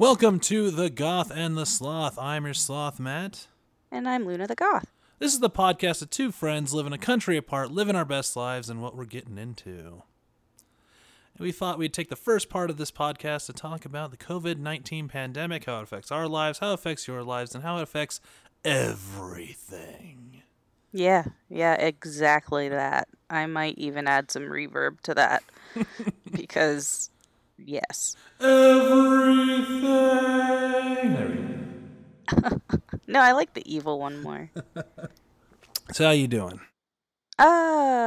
Welcome to The Goth and the Sloth. I'm your sloth, Matt. And I'm Luna the Goth. This is the podcast of two friends living a country apart, living our best lives and what we're getting into. And we thought we'd take the first part of this podcast to talk about the COVID-19 pandemic, how it affects our lives, how it affects your lives, and how it affects everything. Yeah, exactly that. I might even add some reverb to that because... yes. Everything. There we go. No, I like the evil one more. So how you doing? Fine.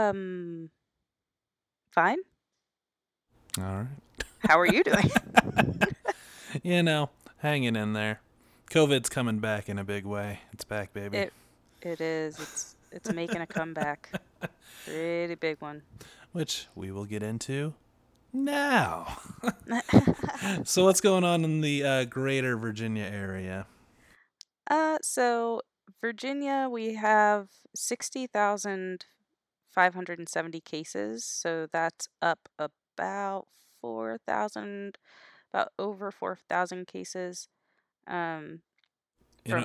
All right. How are you doing? You know, hanging in there. COVID's coming back in a big way. It's back, baby. It is. It's making a comeback. Pretty big one. Which we will get into. Now, so what's going on in the greater Virginia area? So Virginia, we have 60,570 cases, so that's up about 4,000, about over 4,000 cases from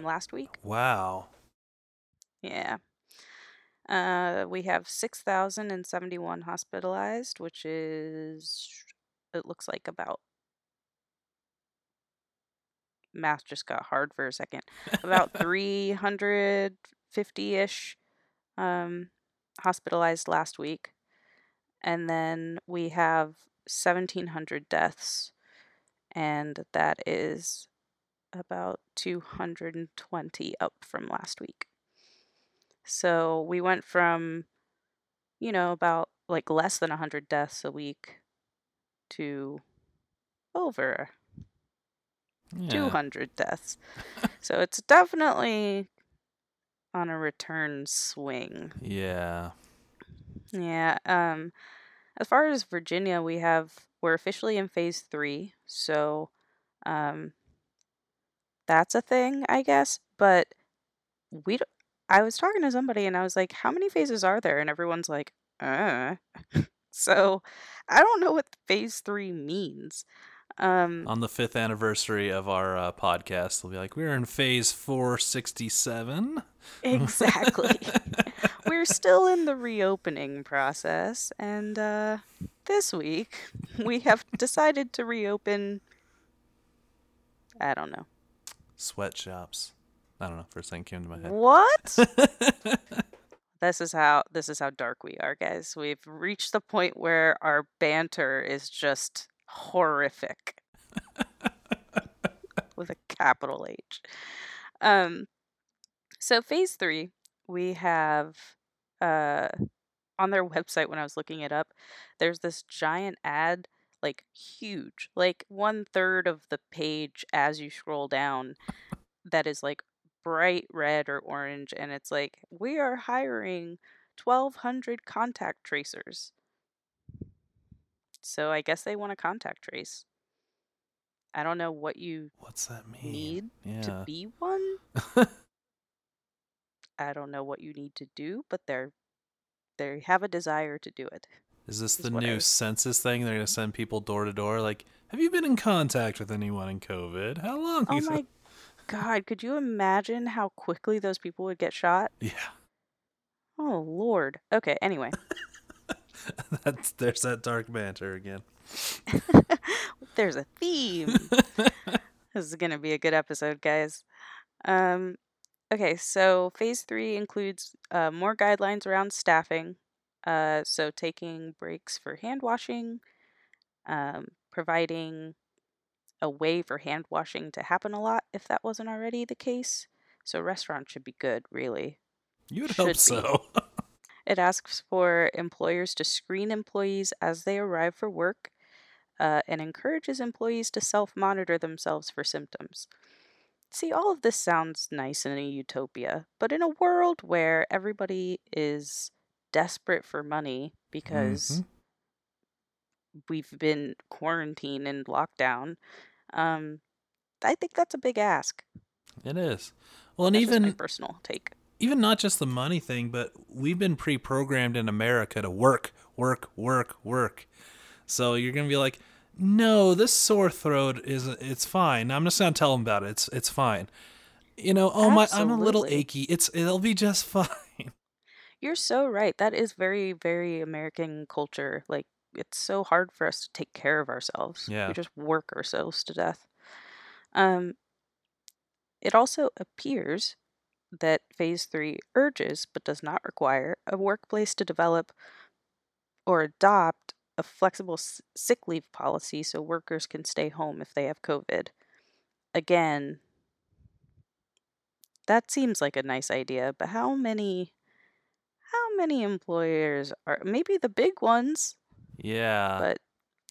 last week. Wow. Yeah. We have 6,071 hospitalized, which is, it looks like about, math just got hard for a second, about 350-ish hospitalized last week. And then we have 1,700 deaths, and that is about 220 up from last week. So we went from, you know, about like less than 100 deaths a week to over 200 deaths. So it's definitely on a return swing. Yeah. Yeah. As far as Virginia, we're officially in phase 3. So that's a thing, I guess. But we don't. I was talking to somebody and I was like, how many phases are there? And everyone's like, So I don't know what phase 3 means. On the 5th anniversary of our podcast, they'll be like, we're in phase 467. Exactly. We're still in the reopening process. And this week we have decided to reopen, I don't know. Sweatshops. I don't know. First thing came to my head. What? This is how dark we are, guys. We've reached the point where our banter is just horrific, with a capital H. So phase 3, we have on their website. When I was looking it up, there's this giant ad, like huge, like 1/3 of the page as you scroll down, that is like bright red or orange, and it's like, we are hiring 1,200 contact tracers. So I guess they want a contact trace. I don't know what you What's that mean? Need yeah. to be one. I don't know what you need to do, but they have a desire to do it. Is this the new census thing? They're going to send people door to door? Like, have you been in contact with anyone in COVID? How long? Oh my God, could you imagine how quickly those people would get shot? Yeah. Oh, Lord. Okay, anyway. There's that dark banter again. There's a theme. This is going to be a good episode, guys. Okay, so phase 3 includes more guidelines around staffing. So taking breaks for hand washing, providing a way for hand washing to happen a lot if that wasn't already the case. So restaurants should be good, really. You would hope so. It asks for employers to screen employees as they arrive for work and encourages employees to self-monitor themselves for symptoms. See, all of this sounds nice in a utopia, but in a world where everybody is desperate for money because we've been quarantined and locked down, I think that's a big ask. It is. Well, and that's even my personal take. Even not just the money thing, but we've been pre-programmed in America to work, work, work, work. So you're gonna be like, no, this sore throat it's fine. I'm just gonna tell him about it. It's fine. You know, oh my, I'm a little achy. It'll be just fine. You're so right. That is very, very American culture. Like, it's so hard for us to take care of ourselves. Yeah. We just work ourselves to death. It also appears that phase 3 urges, but does not require, a workplace to develop or adopt a flexible sick leave policy so workers can stay home if they have COVID. Again, that seems like a nice idea, but how many employers are, maybe the big ones? Yeah. But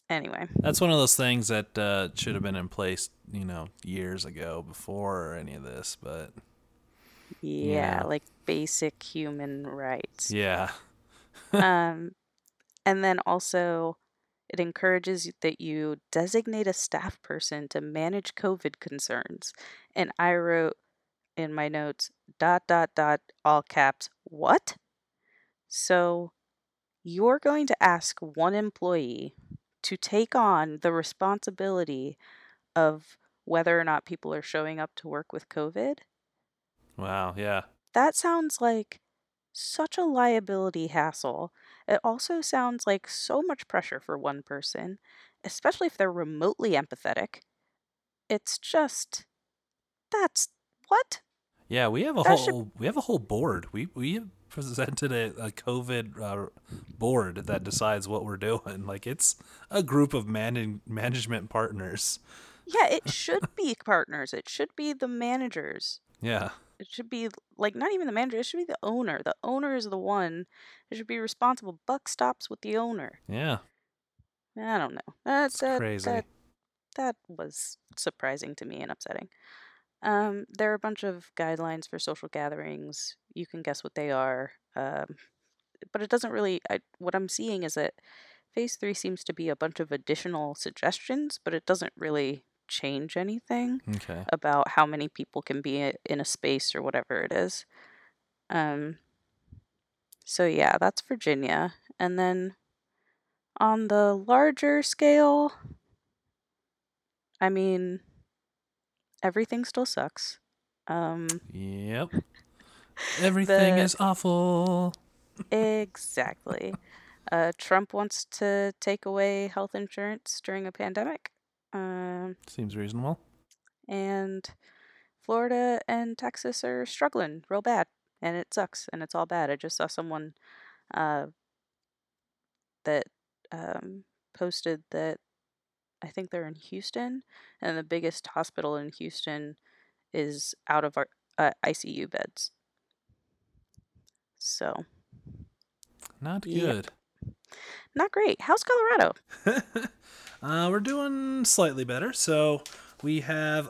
anyway. That's one of those things that should have been in place, you know, years ago before any of this, but... Yeah, like basic human rights. Yeah. And then also, it encourages that you designate a staff person to manage COVID concerns. And I wrote in my notes, ... all caps, what? So you're going to ask one employee to take on the responsibility of whether or not people are showing up to work with COVID? Wow, yeah. That sounds like such a liability hassle. It also sounds like so much pressure for one person, especially if they're remotely empathetic. It's just, that's what? Yeah, we have a whole board. We presented a COVID board that decides what we're doing. Like, it's a group of management partners. Yeah, it should be partners. It should be the managers. Yeah. It should be, like, not even the manager. It should be the owner. The owner is the one that should be responsible. Buck stops with the owner. Yeah. I don't know. That's crazy. That was surprising to me and upsetting. There are a bunch of guidelines for social gatherings. You can guess what they are. But it doesn't really... what I'm seeing is that phase 3 seems to be a bunch of additional suggestions, but it doesn't really... change anything about how many people can be in a space or whatever it is. So yeah, that's Virginia. And then on the larger scale, I mean, everything still sucks. Yep. Everything is awful. Exactly. Trump wants to take away health insurance during a pandemic. Seems reasonable. And Florida and Texas are struggling real bad, and it sucks, and it's all bad. I just saw someone that posted that I think they're in Houston, and the biggest hospital in Houston is out of our ICU beds. So. Not good. Yep. Not great. How's Colorado? We're doing slightly better. So we have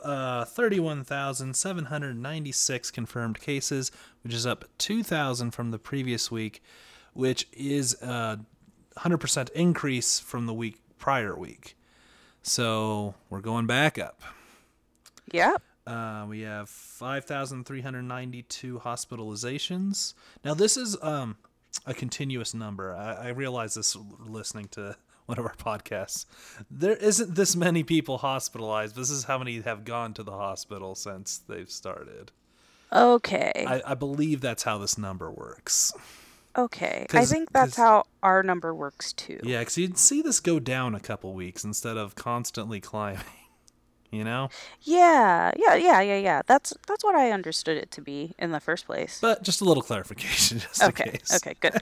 31,796 confirmed cases, which is up 2,000 from the previous week, which is a 100% increase from the prior week. So we're going back up. Yep. We have 5,392 hospitalizations. Now, this is a continuous number. I realize this listening to one of our podcasts. There isn't this many people hospitalized. This is how many have gone to the hospital since they've started. Okay. I believe that's how this number works. Okay. I think that's how our number works too. Yeah, because you'd see this go down a couple weeks instead of constantly climbing, you know? Yeah. That's what I understood it to be in the first place. But just a little clarification, just in case. Okay, good.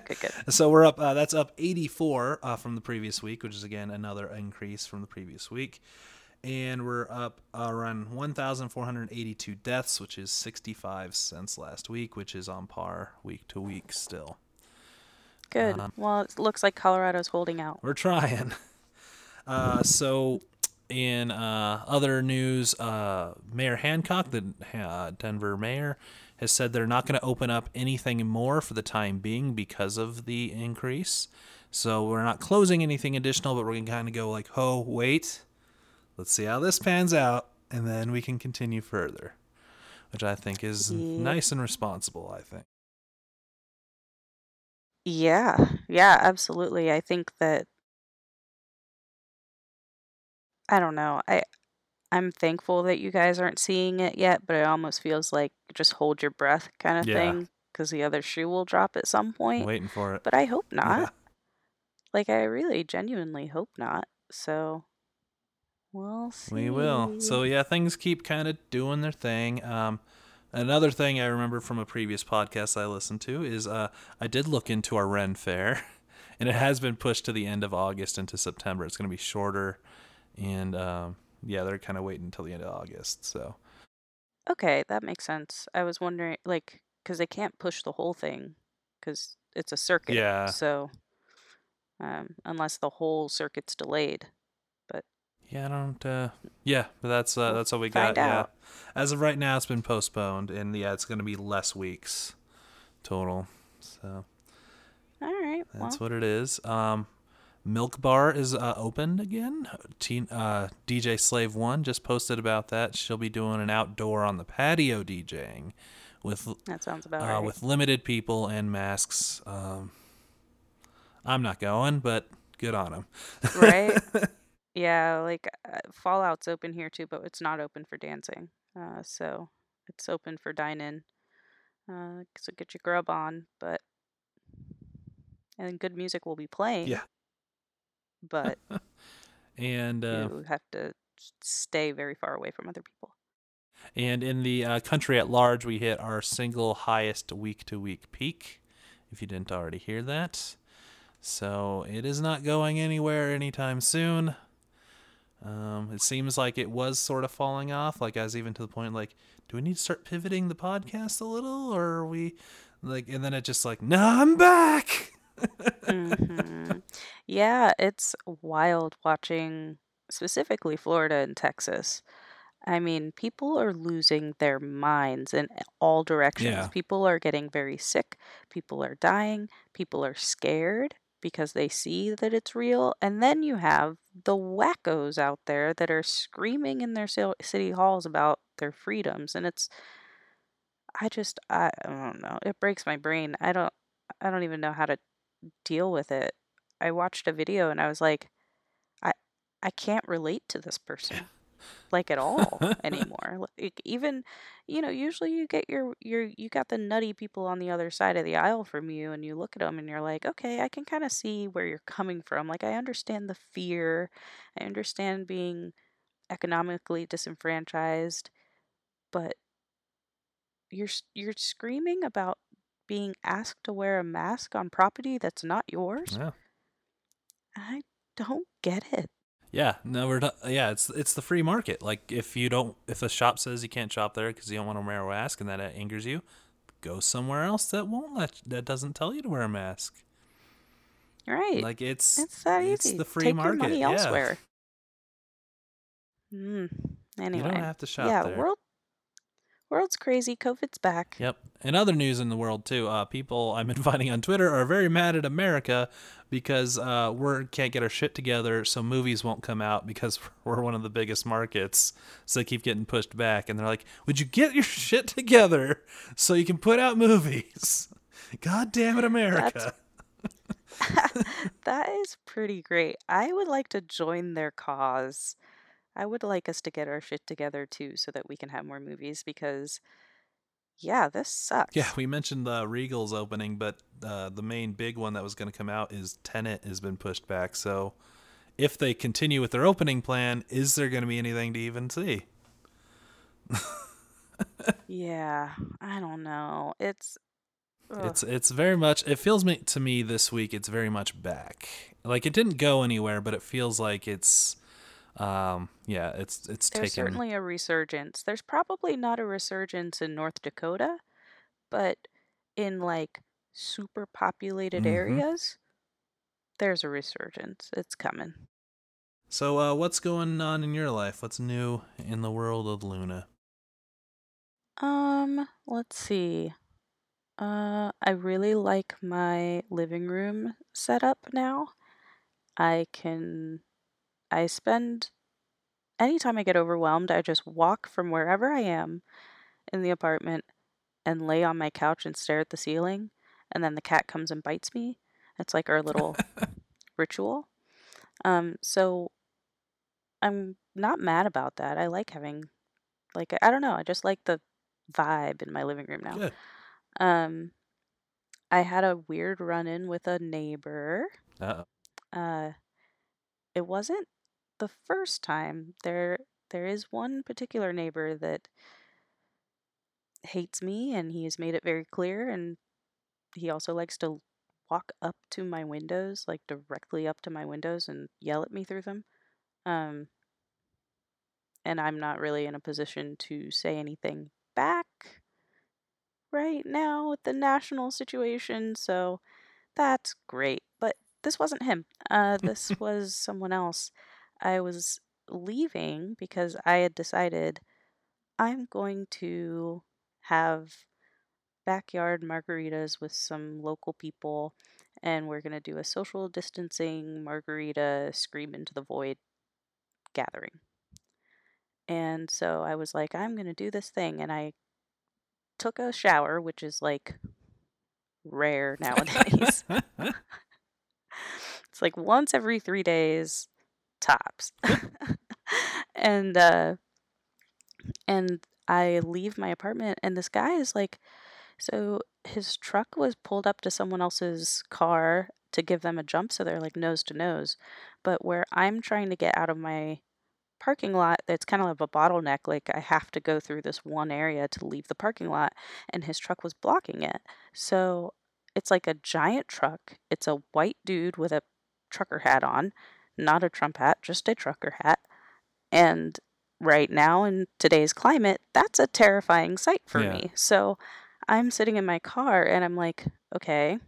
So we're up, that's up 84 from the previous week, which is, again, another increase from the previous week. And we're up around 1,482 deaths, which is 65 since last week, which is on par week to week still. Good. Well, it looks like Colorado's holding out. We're trying. So... In other news, Mayor Hancock, the Denver mayor, has said they're not going to open up anything more for the time being because of the increase. So we're not closing anything additional, but we're going to kind of go like, oh, wait, let's see how this pans out, and then we can continue further, which I think is nice and responsible, I think. Yeah, absolutely. I think that I don't know. I'm thankful that you guys aren't seeing it yet, but it almost feels like just hold your breath kind of thing, because the other shoe will drop at some point. I'm waiting for it. But I hope not. Yeah. Like, I really genuinely hope not. So we'll see. We will. So, yeah, things keep kind of doing their thing. Another thing I remember from a previous podcast I listened to is I did look into our Ren Fair, and it has been pushed to the end of August into September. It's going to be shorter, and yeah, they're kind of waiting until the end of August. So, okay, that makes sense. I was wondering, like, because they can't push the whole thing because it's a circuit. Yeah. So, unless the whole circuit's delayed. Yeah, I don't. Yeah, but that's all we got. Yeah, as of right now, it's been postponed, and yeah, it's going to be less weeks total. So, all right, that's what it is. Milk Bar is opened again. DJ Slave One just posted about that. She'll be doing an outdoor on the patio DJing with that sounds about right. With limited people and masks. I'm not going, but good on them. Right. Yeah, like Fallout's open here too, but it's not open for dancing. So it's open for dine-in. So get your grub on, but and good music will be playing. Yeah. But and you have to stay very far away from other people. And in the country at large, we hit our single highest week-to-week peak. If you didn't already hear that, so it is not going anywhere anytime soon. It seems like it was sort of falling off, like I was even to the point, like, do we need to start pivoting the podcast a little, or are we like, and then it just like, no, I'm back. Mm-hmm. Yeah. It's wild watching specifically Florida and Texas. I mean, people are losing their minds in all directions. Yeah. People are getting very sick. People are dying. People are scared because they see that it's real. And then you have the wackos out there that are screaming in their city halls about their freedoms. And it's, I don't know. It breaks my brain. I don't even know how to deal with it. I watched a video and I was like, I can't relate to this person. Like at all anymore. Like, even, you know, usually you get you got the nutty people on the other side of the aisle from you, and you look at them and you're like, okay, I can kind of see where you're coming from. Like, I understand the fear. I understand being economically disenfranchised, but you're screaming about being asked to wear a mask on property that's not yours. Yeah. I don't get it. Yeah, no, we're not, yeah, it's the free market. Like, if a shop says you can't shop there because you don't want to wear a mask and that angers you, go somewhere else that doesn't tell you to wear a mask. Right. Like, it's that easy. It's the free market. Take your money elsewhere. Anyway, you don't have to shop there. Yeah, world's crazy. COVID's back. Yep. And other news in the world, too. People I'm inviting on Twitter are very mad at America because we can't get our shit together, so movies won't come out because we're one of the biggest markets. So they keep getting pushed back. And they're like, would you get your shit together so you can put out movies? God damn it, America. That is pretty great. I would like to join their cause. I would like us to get our shit together, too, so that we can have more movies because, yeah, this sucks. Yeah, we mentioned Regal's opening, but the main big one that was going to come out is Tenet has been pushed back. So if they continue with their opening plan, is there going to be anything to even see? Yeah, I don't know. It's very much, it feels to me this week, it's very much back. Like, it didn't go anywhere, but it feels like it's... yeah, it's taken. There's certainly a resurgence. There's probably not a resurgence in North Dakota, but in like super populated areas, there's a resurgence. It's coming. So, what's going on in your life? What's new in the world of Luna? Let's see. I really like my living room setup now. Anytime I get overwhelmed, I just walk from wherever I am in the apartment and lay on my couch and stare at the ceiling. And then the cat comes and bites me. It's like our little ritual. So I'm not mad about that. I like having, like, I don't know. I just like the vibe in my living room now. Good. Um, I had a weird run-in with a neighbor. Uh-oh. It wasn't the first time. There is one particular neighbor that hates me, and he has made it very clear, and he also likes to walk up to my windows, like directly up to my windows, and yell at me through them. And I'm not really in a position to say anything back right now with the national situation, so that's great. But this wasn't him. This was someone else. I was leaving because I had decided I'm going to have backyard margaritas with some local people, and we're going to do a social distancing margarita scream into the void gathering. And so I was like, I'm going to do this thing, and I took a shower, which is like rare nowadays. It's like once every 3 days tops. And I leave my apartment, and this guy is like, so his truck was pulled up to someone else's car to give them a jump, so they're like nose to nose. But where I'm trying to get out of my parking lot, it's kind of like a bottleneck. Like, I have to go through this one area to leave the parking lot, and his truck was blocking it. So it's like a giant truck. It's a white dude with a trucker hat on, not a Trump hat, just a trucker hat. And right now in today's climate, that's a terrifying sight for me. So I'm sitting in my car, and I'm like, okay,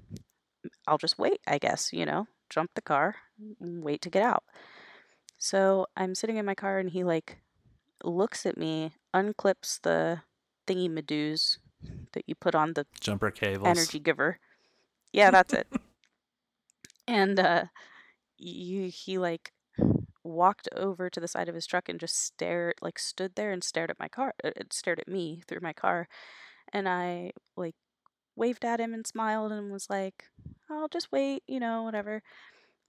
I'll just wait, I guess, you know, jump the car, wait to get out. So I'm sitting in my car, and he like looks at me, unclips the thingy madoos that you put on the jumper cables, energy giver. Yeah, that's it. And he like walked over to the side of his truck and just stared, like stood there and stared at my car, stared at me through my car. And I like waved at him and smiled and was like, I'll just wait, you know, whatever.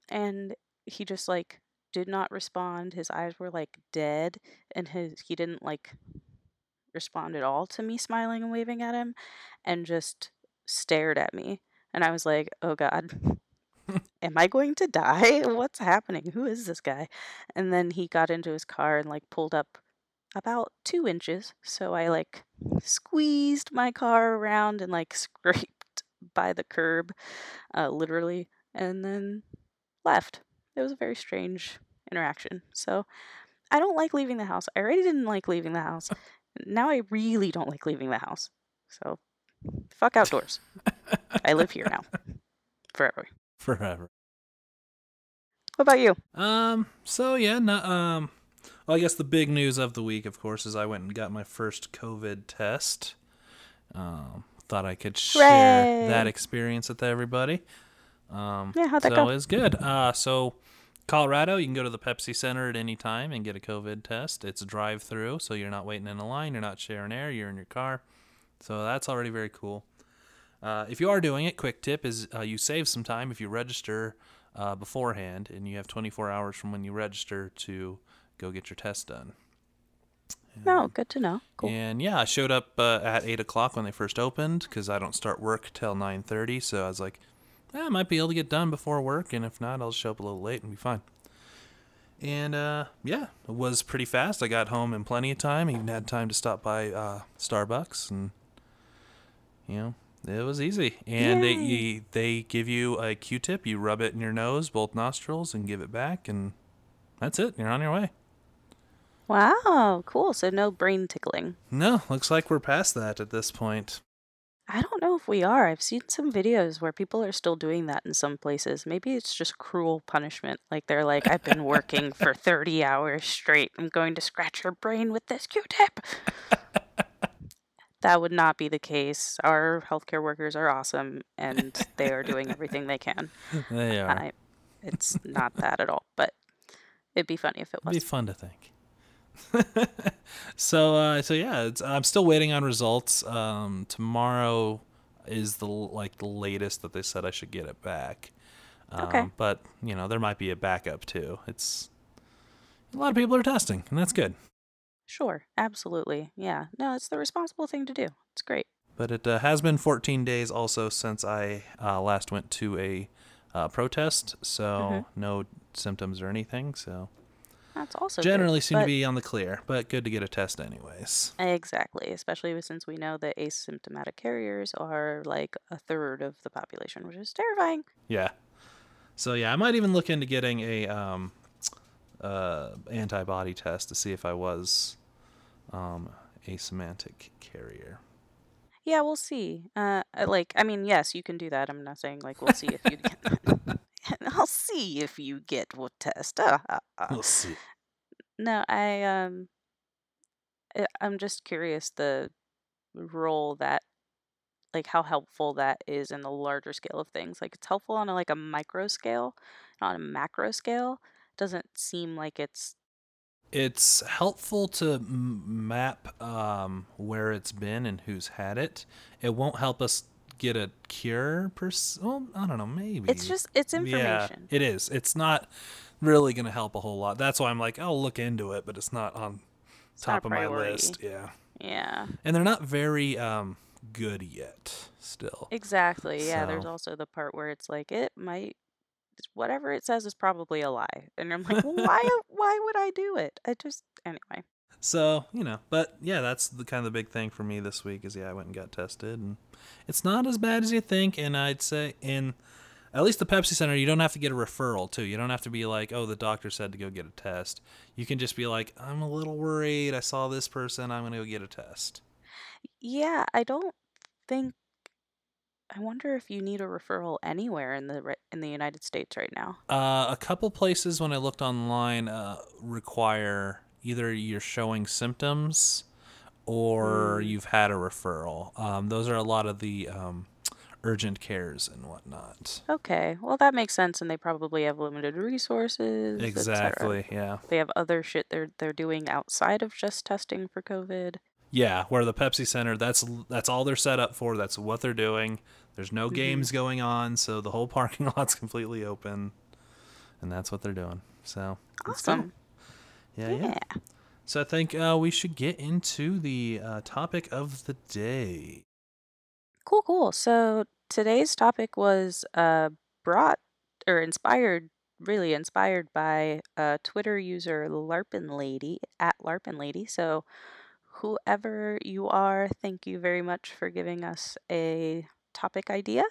And he just like did not respond. His eyes were like dead, and he didn't like respond at all to me smiling and waving at him, and just stared at me. And I was like, oh God, am I going to die? What's happening? Who is this guy? And then he got into his car and like pulled up about 2 inches. So I like squeezed my car around and like scraped by the curb, literally, and then left. It was a very strange interaction. So I don't like leaving the house. I already didn't like leaving the house. Now I really don't like leaving the house. So fuck outdoors. I live here now. Forever. What about you? Well, I guess the big news of the week, of course, is I went and got my first COVID test. Thought I could share that experience with everybody. How'd that go? It was good. So Colorado, you can go to the Pepsi Center at any time and get a COVID test. It's a drive-through, so you're not waiting in a line. You're not sharing air. You're in your car. So that's already very cool. If you are doing it, quick tip is you save some time if you register beforehand, and you have 24 hours from when you register to go get your test done. Oh, good to know. Cool. And I showed up at 8 o'clock when they first opened, because I don't start work till 9:30. So I was like, I might be able to get done before work, and if not, I'll show up a little late and be fine. And it was pretty fast. I got home in plenty of time. Even had time to stop by Starbucks, and it was easy. And they give you a Q-tip. You rub it in your nose, both nostrils, and give it back, and that's it. You're on your way. Wow, cool. So no brain tickling. No, looks like we're past that at this point. I don't know if we are. I've seen some videos where people are still doing that in some places. Maybe it's just cruel punishment. Like, they're like, I've been working for 30 hours straight. I'm going to scratch your brain with this Q-tip. That would not be the case. Our healthcare workers are awesome, and they are doing everything they can. They are. It's not that at all, but it'd be funny if it was. It'd be fun to think. I'm still waiting on results. Tomorrow is the latest that they said I should get it back. Okay. But there might be a backup too. It's a lot of people are testing, and that's good. Sure, absolutely. Yeah, no, it's the responsible thing to do. It's great. But it has been 14 days also since I last went to a protest, so no symptoms or anything, so... That's also generally good, seem to be on the clear, but good to get a test anyways. Exactly, especially since we know that asymptomatic carriers are like a third of the population, which is terrifying. Yeah. So yeah, I might even look into getting a antibody test to see if I was asymptomatic carrier. Yeah, we'll see. Yes, you can do that. I'm not saying like we'll see if you can. I'll see if you get what test. We'll see. No, I'm just curious the role that, like, how helpful that is in the larger scale of things. Like, it's helpful on a micro scale, not a macro scale. It doesn't seem like it's. It's helpful to map where it's been and who's had it. It won't help us get a cure well, I don't know, maybe it's information. Yeah, it is. It's not really going to help a whole lot. That's why I'm like, I'll look into it, but it's not on top of my list. Yeah And they're not very good yet still. Exactly. Yeah, so. There's also the part where it's like it might, whatever it says is probably a lie, and I'm like, why would I do it? I just, anyway, so, you know, but yeah, that's the kind of the big thing for me this week is, yeah, I went and got tested, and it's not as bad as you think. And I'd say in at least the Pepsi Center, you don't have to get a referral too. You don't have to be like, oh, the doctor said to go get a test. You can just be like, I'm a little worried. I saw this person. I'm going to go get a test. Yeah, I wonder if you need a referral anywhere in the United States right now. A couple places when I looked online require either you're showing symptoms or you've had a referral. Those are a lot of the urgent cares and whatnot. Okay. Well, that makes sense, and they probably have limited resources. Exactly, yeah. They have other shit they're doing outside of just testing for COVID. Yeah, where the Pepsi Center, that's all they're set up for. That's what they're doing. There's no games going on, so the whole parking lot's completely open, and that's what they're doing. So awesome. Yeah. So I think we should get into the topic of the day. Cool. So today's topic was inspired by Twitter user LARPinLady, @LARPinLady. So whoever you are, thank you very much for giving us a topic idea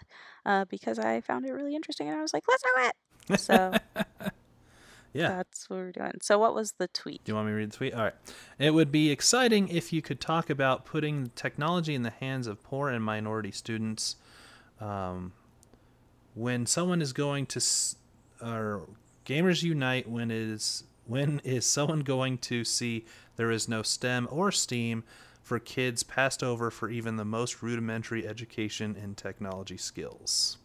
because I found it really interesting, and I was like, let's do it. So... Yeah. That's what we're doing. So what was the tweet? Do you want me to read the tweet? All right. It would be exciting if you could talk about putting technology in the hands of poor and minority students. When someone is going to... or Gamers Unite, when is someone going to see there is no STEM or STEAM for kids passed over for even the most rudimentary education in technology skills?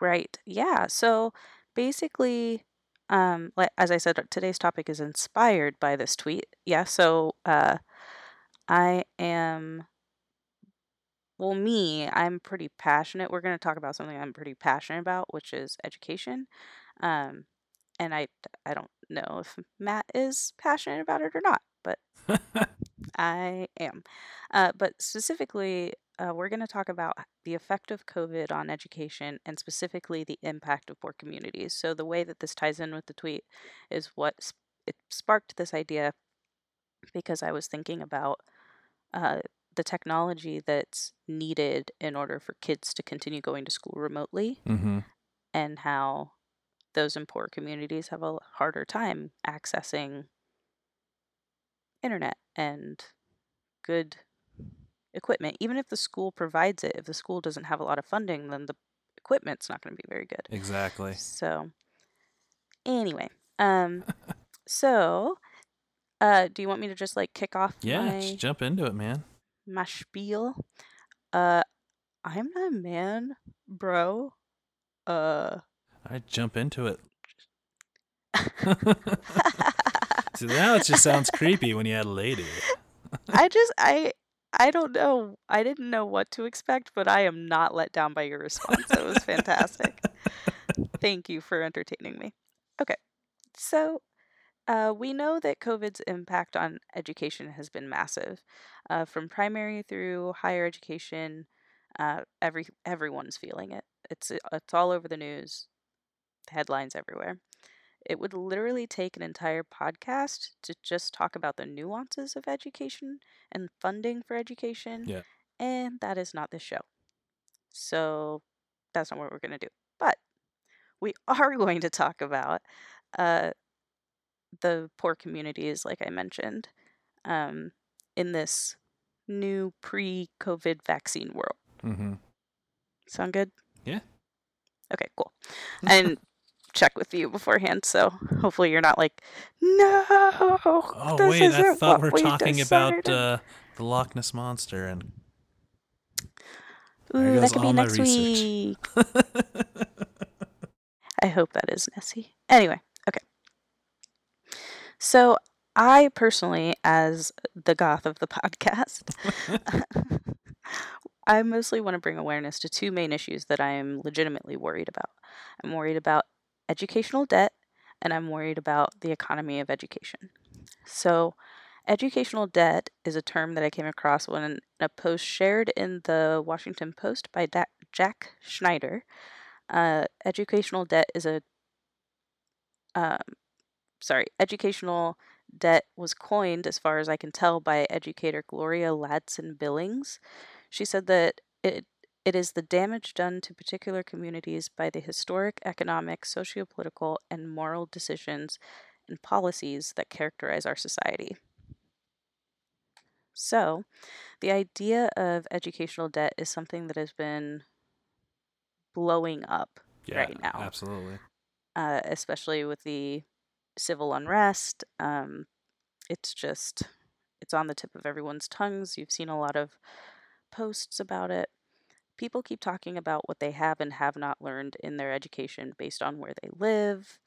Right. Yeah. So basically... as I said, today's topic is inspired by this tweet. Yeah, so I'm pretty passionate. We're going to talk about something I'm pretty passionate about, which is education. And I don't know if Matt is passionate about it or not, but I am. But specifically, we're going to talk about the effect of COVID on education and specifically the impact of poor communities. So the way that this ties in with the tweet is what it sparked this idea, because I was thinking about the technology that's needed in order for kids to continue going to school remotely, and how those in poor communities have a harder time accessing internet and good equipment. Even if the school provides it, if the school doesn't have a lot of funding, then the equipment's not going to be very good. Exactly. So anyway, so do you want me to just kick off? Yeah, just jump into it, man. My spiel. I'm not a man, bro. I jump into it. So now it just sounds creepy when you add a lady. I don't know. I didn't know what to expect, but I am not let down by your response. It was fantastic. Thank you for entertaining me. Okay. So We know that COVID's impact on education has been massive. From primary through higher education, everyone's feeling it. It's all over the news, headlines everywhere. It would literally take an entire podcast to just talk about the nuances of education and funding for education. Yeah. And that is not this show. So that's not what we're going to do. But we are going to talk about the poor communities, like I mentioned, in this new pre-COVID vaccine world. Mm-hmm. Sound good? Yeah. Okay, cool. And check with you beforehand, so hopefully you're not like, no. Oh wait, I thought we're talking decided. About the Loch Ness Monster, and ooh, that could be next week. I hope that is Nessie. Anyway, okay. So I personally, as the goth of the podcast, I mostly want to bring awareness to two main issues that I am legitimately worried about. I'm worried about educational debt, and I'm worried about the economy of education. So educational debt is a term that I came across when a post shared in the Washington Post by Jack Schneider. Educational debt is educational debt was coined, as far as I can tell, by educator Gloria Ladson Billings. She said that it is the damage done to particular communities by the historic economic, socio-political, and moral decisions and policies that characterize our society. So, the idea of educational debt is something that has been blowing up right now. Absolutely. Especially with the civil unrest. It's on the tip of everyone's tongues. You've seen a lot of posts about it. People keep talking about what they have and have not learned in their education based on where they live,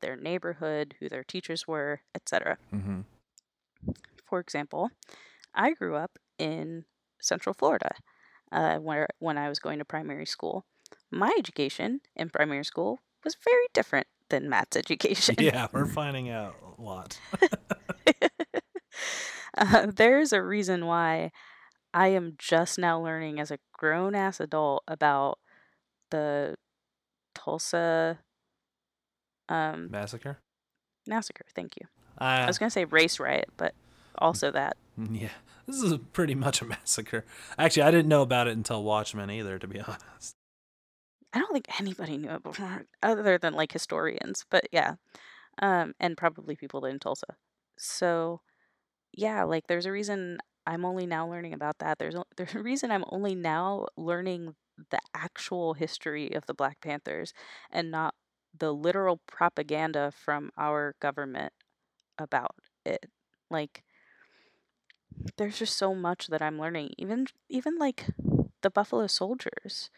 their neighborhood, who their teachers were, etc. Mm-hmm. For example, I grew up in Central Florida when I was going to primary school. My education in primary school was very different than Matt's education. Yeah, we're finding out a lot. There's a reason why I am just now learning as a grown-ass adult about the Tulsa massacre. Massacre, thank you. I was going to say race riot, but also that. Yeah, this is pretty much a massacre. Actually, I didn't know about it until Watchmen either, to be honest. I don't think anybody knew it before, other than like historians, but yeah. And probably people in Tulsa. So yeah, like there's a reason I'm only now learning about that. There's a reason I'm only now learning the actual history of the Black Panthers and not the literal propaganda from our government about it. Like, there's just so much that I'm learning. Even like the Buffalo Soldiers.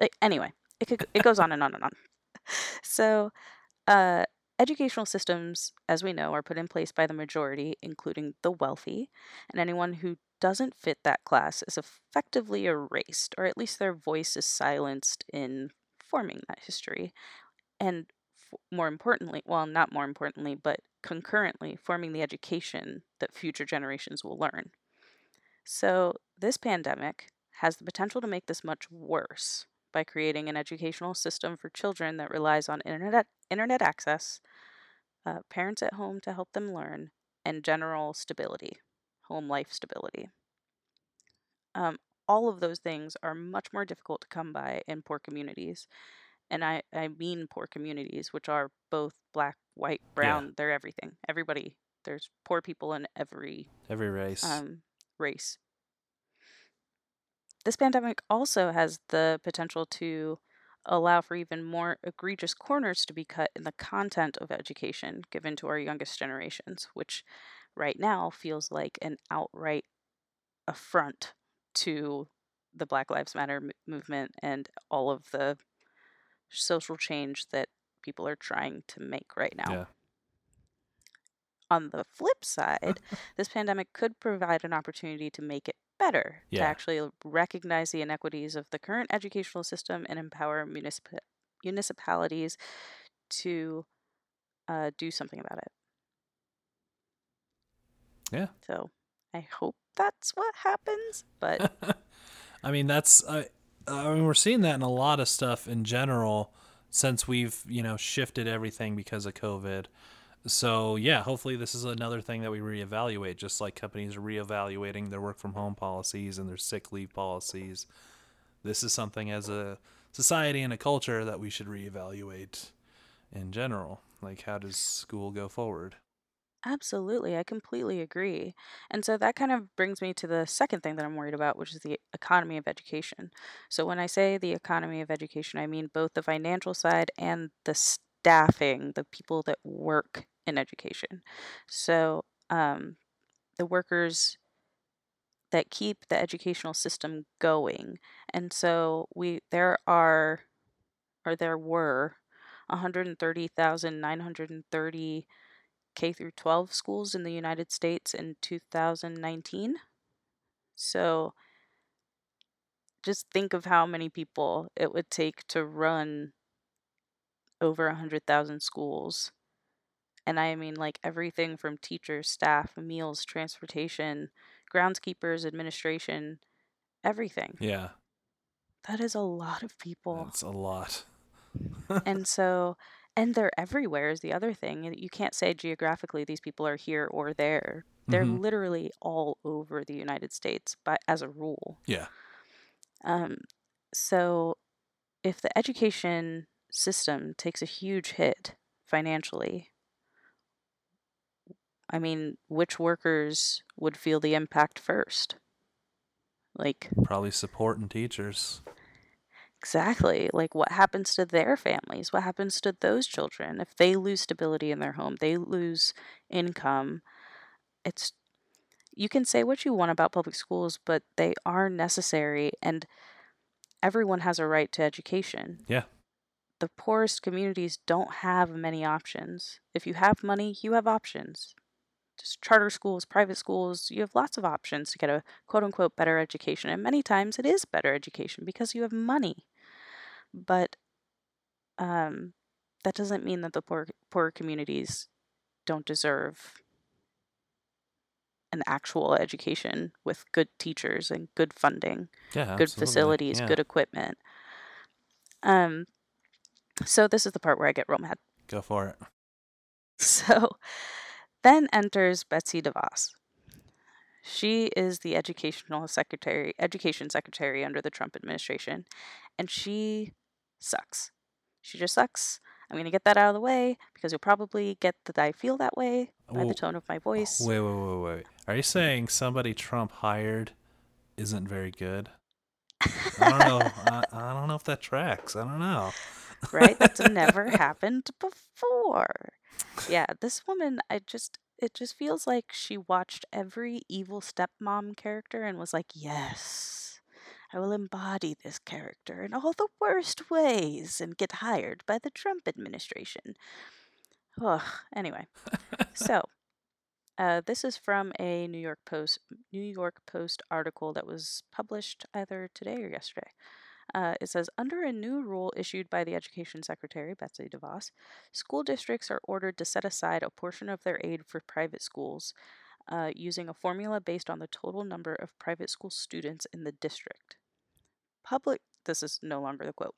Like, anyway, it goes on and on and on. So, educational systems, as we know, are put in place by the majority, including the wealthy, and anyone who doesn't fit that class is effectively erased, or at least their voice is silenced in forming that history. And not more importantly, but concurrently forming the education that future generations will learn. So this pandemic has the potential to make this much worse by creating an educational system for children that relies on internet access, parents at home to help them learn, and general stability, home life stability. All of those things are much more difficult to come by in poor communities. And I mean poor communities, which are both black, white, brown. Yeah. They're everything. Everybody. There's poor people in every race. This pandemic also has the potential to allow for even more egregious corners to be cut in the content of education given to our youngest generations, which right now feels like an outright affront to the Black Lives Matter movement and all of the social change that people are trying to make right now. Yeah. On the flip side, this pandemic could provide an opportunity to make it better, to actually recognize the inequities of the current educational system and empower municipalities to do something about it. Yeah. So I hope that's what happens. But I mean, that's we're seeing that in a lot of stuff in general since we've, you know, shifted everything because of COVID. So yeah, hopefully this is another thing that we reevaluate, just like companies are reevaluating their work from home policies and their sick leave policies. This is something as a society and a culture that we should reevaluate in general. Like, how does school go forward? Absolutely. I completely agree. And so that kind of brings me to the second thing that I'm worried about, which is the economy of education. So when I say the economy of education, I mean both the financial side and the staffing, the people that work in education. So the workers that keep the educational system going. And so there were 130,930 K-12 schools in the United States in 2019. So just think of how many people it would take to run over 100,000 schools. And I mean, like, everything from teachers, staff, meals, transportation, groundskeepers, administration, everything. Yeah. That is a lot of people. That's a lot. And so, and they're everywhere is the other thing. You can't say geographically these people are here or there. They're literally all over the United States by, as a rule. Yeah. So if the education system takes a huge hit financially, I mean, which workers would feel the impact first? Like, probably supporting teachers. Exactly. Like, what happens to their families? What happens to those children? If they lose stability in their home, they lose income. It's, you can say what you want about public schools, but they are necessary, and everyone has a right to education. Yeah. The poorest communities don't have many options. If you have money, you have options. Just charter schools, private schools, you have lots of options to get a quote-unquote better education. And many times it is better education because you have money. But that doesn't mean that the poor communities don't deserve an actual education with good teachers and good funding, good facilities, good equipment. So this is the part where I get real mad. Go for it. So then enters Betsy DeVos. She is the education secretary under the Trump administration, and she sucks. She just sucks. I'm going to get that out of the way because you'll probably get that I feel that way by the tone of my voice. Wait. Are you saying somebody Trump hired isn't very good? I don't know. I don't know if that tracks. I don't know. Right? That's never happened before. Yeah, this woman, it just feels like she watched every evil stepmom character and was like, yes, I will embody this character in all the worst ways and get hired by the Trump administration. Ugh. Anyway, so this is from a New York Post article that was published either today or yesterday. It says, under a new rule issued by the Education Secretary, Betsy DeVos, school districts are ordered to set aside a portion of their aid for private schools using a formula based on the total number of private school students in the district. This is no longer the quote.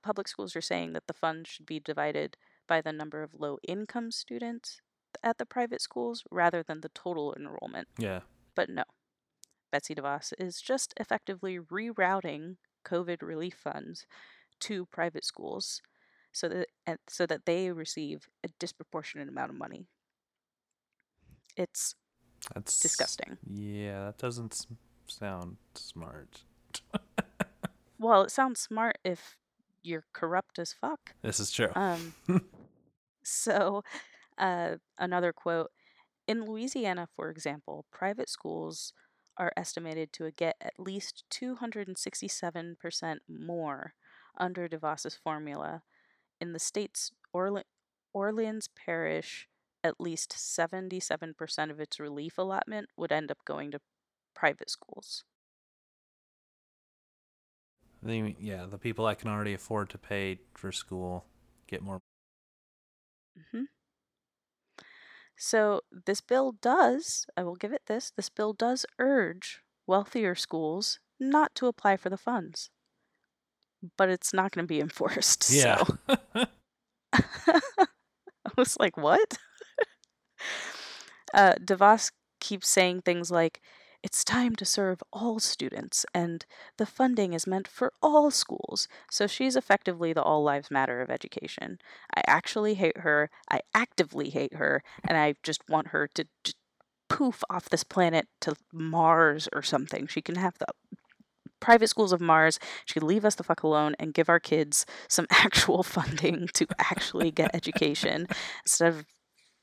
Public schools are saying that the funds should be divided by the number of low-income students at the private schools rather than the total enrollment. Yeah. But no. Betsy DeVos is just effectively rerouting COVID relief funds to private schools so that they receive a disproportionate amount of money. That's disgusting. Yeah, that doesn't sound smart. Well, it sounds smart if you're corrupt as fuck. This is true. So another quote, in Louisiana, for example, private schools are estimated to get at least 267% more under DeVos's formula. In the state's Orleans Parish, at least 77% of its relief allotment would end up going to private schools. The people that can already afford to pay for school get more. Mm-hmm. So this bill does, I will give it this bill does urge wealthier schools not to apply for the funds. But it's not going to be enforced. Yeah. So. I was like, what? DeVos keeps saying things like, it's time to serve all students, and the funding is meant for all schools. So she's effectively the All Lives Matter of education. I actually hate her. I actively hate her. And I just want her to poof off this planet to Mars or something. She can have the private schools of Mars. She can leave us the fuck alone and give our kids some actual funding to actually get education instead of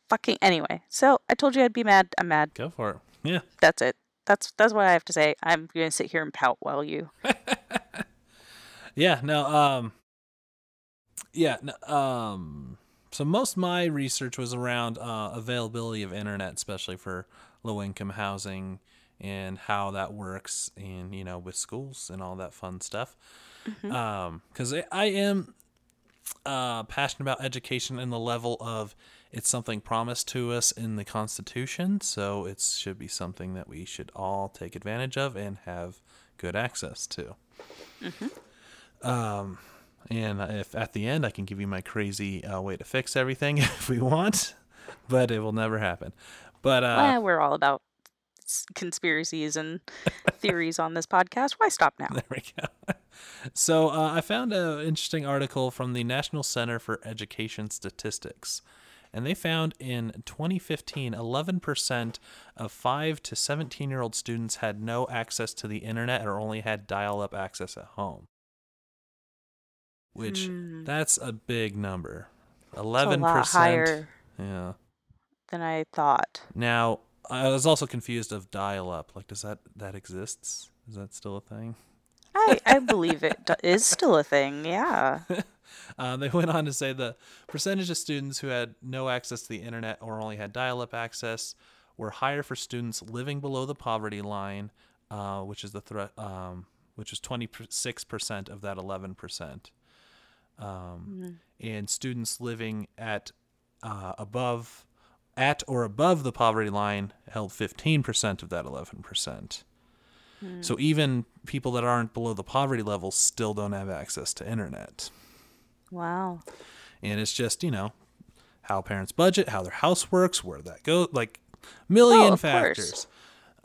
fucking... Anyway, so I told you I'd be mad. I'm mad. Go for it. Yeah. That's it. That's what I have to say. I'm going to sit here and pout while you. Yeah, no. So most of my research was around availability of internet, especially for low-income housing and how that works and, you know, with schools and all that fun stuff. Mm-hmm. 'Cause I am passionate about education and the level of it's something promised to us in the Constitution, so it should be something that we should all take advantage of and have good access to. Mm-hmm. And if at the end I can give you my crazy way to fix everything if we want, but it will never happen. But we're all about conspiracies and theories on this podcast. Why stop now? There we go. So I found an interesting article from the National Center for Education Statistics. And they found in 2015, 11% of 5 to 17-year-old students had no access to the internet or only had dial-up access at home. Which, that's a big number. 11%. That's a lot higher than I thought. Now, I was also confused of dial-up. Like, does that exists? Is that still a thing? I believe it is still a thing, yeah. They went on to say the percentage of students who had no access to the internet or only had dial-up access were higher for students living below the poverty line, which is the which is 26% of that 11%, and students living at or above the poverty line held 15% of that 11%. So even people that aren't below the poverty level still don't have access to internet. Wow. And it's just, you know, how parents budget, how their house works, where that goes, like million factors.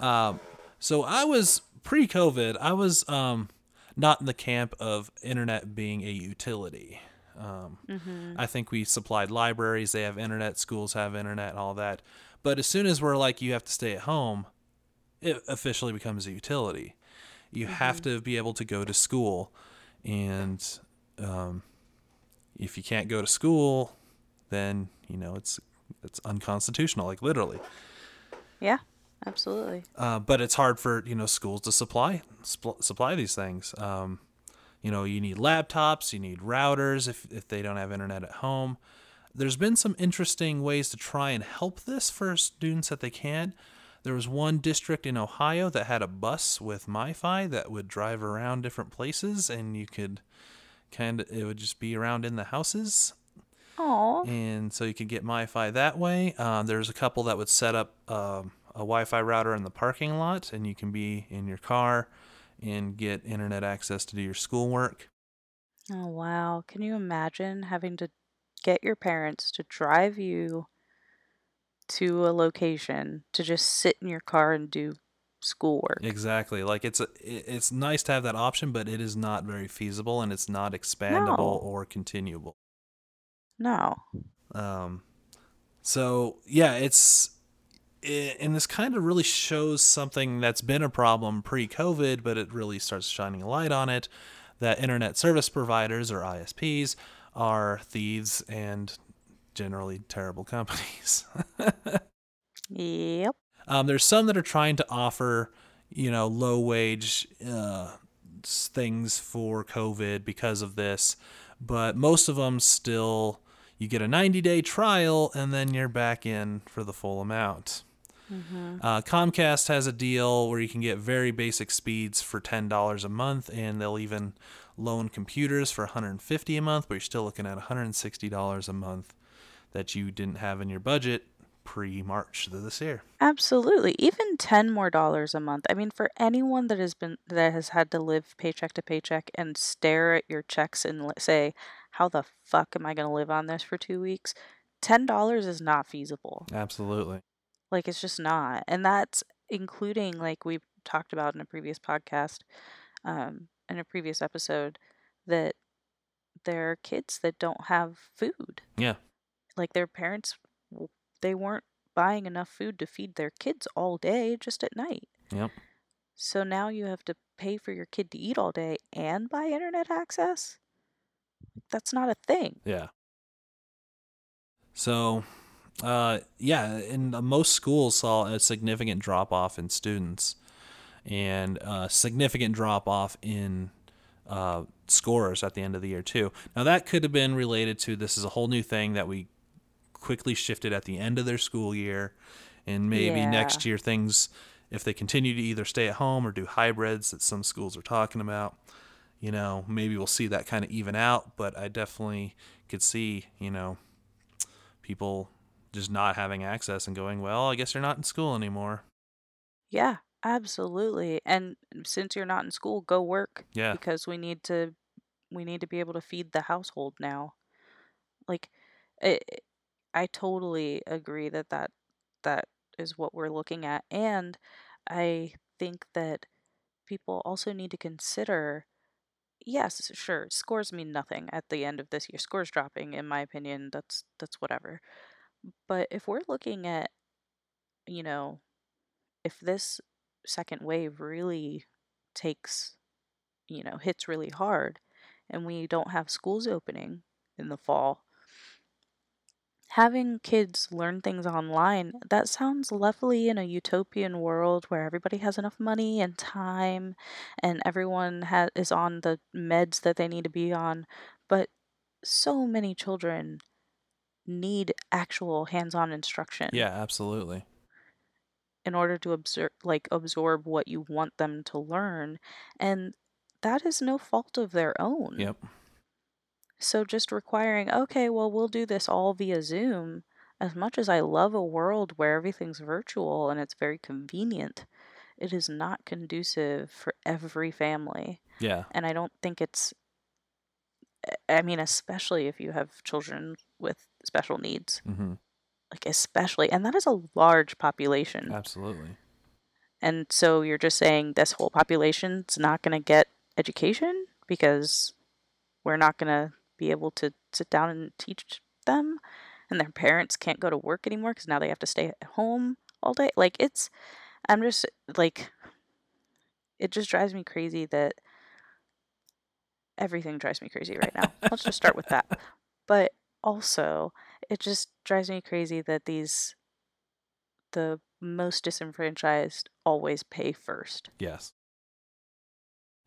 So I was pre-COVID, I was not in the camp of internet being a utility. I think we supplied libraries, they have internet, schools have internet and all that. But as soon as we're like, you have to stay at home, it officially becomes a utility. You have to be able to go to school. And if you can't go to school, then, you know, it's unconstitutional, like literally. Yeah, absolutely. But it's hard for, you know, schools to supply these things. You know, you need laptops, you need routers if they don't have internet at home. There's been some interesting ways to try and help this for students that they can. There was one district in Ohio that had a bus with Wi-Fi that would drive around different places, and you could it would just be around in the houses. Aww. And so you could get Wi-Fi that way. There's a couple that would set up a Wi-Fi router in the parking lot, and you can be in your car and get internet access to do your schoolwork. Oh, wow. Can you imagine having to get your parents to drive you to a location to just sit in your car and do schoolwork? Exactly. Like it's nice to have that option, but it is not very feasible and it's not expandable or continuable. No. So yeah, and this kind of really shows something that's been a problem pre-COVID, but it really starts shining a light on it. That internet service providers, or ISPs, are thieves and generally terrible companies. Yep. There's some that are trying to offer, you know, low wage things for COVID because of this, but most of them still, you get a 90-day trial and then you're back in for the full amount. Mm-hmm. Comcast has a deal where you can get very basic speeds for $10 a month, and they'll even loan computers for $150 a month, but you're still looking at $160 a month that you didn't have in your budget pre-March of this year. Absolutely. Even $10 more a month. I mean, for anyone that has had to live paycheck to paycheck and stare at your checks and say, how the fuck am I going to live on this for 2 weeks? $10 is not feasible. Absolutely. Like, it's just not. And that's including, like we talked about in a previous podcast, in a previous episode, that there are kids that don't have food. Yeah. Like, their parents, they weren't buying enough food to feed their kids all day, just at night. Yep. So now you have to pay for your kid to eat all day and buy internet access? That's not a thing. Yeah. So, and most schools saw a significant drop-off in students and a significant drop-off in scores at the end of the year, too. Now, that could have been related to this is a whole new thing that we quickly shifted at the end of their school year, and maybe next year things, if they continue to either stay at home or do hybrids that some schools are talking about, you know, maybe we'll see that kind of even out. But I definitely could see, you know, people just not having access and going, well, I guess you're not in school anymore. Yeah, absolutely. And since you're not in school, go work. Yeah. Because we need to be able to feed the household now. Like, I totally agree that is what we're looking at. And I think that people also need to consider, yes, sure, scores mean nothing at the end of this year. Scores dropping, in my opinion, that's whatever. But if we're looking at, you know, if this second wave really takes, you know, hits really hard and we don't have schools opening in the fall, having kids learn things online, that sounds lovely in a utopian world where everybody has enough money and time and everyone is on the meds that they need to be on. But so many children need actual hands-on instruction. Yeah, absolutely. In order to absorb what you want them to learn. And that is no fault of their own. Yep. So just requiring, okay, well, we'll do this all via Zoom. As much as I love a world where everything's virtual and it's very convenient, it is not conducive for every family. Yeah. And I don't think especially if you have children with special needs. Mm-hmm. Like, especially. And that is a large population. Absolutely. And so you're just saying this whole population's not going to get education because we're not going to be able to sit down and teach them, and their parents can't go to work anymore because now they have to stay at home all day. Like, it just drives me crazy that everything drives me crazy right now. Let's just start with that. But also, it just drives me crazy that the most disenfranchised always pay first. Yes.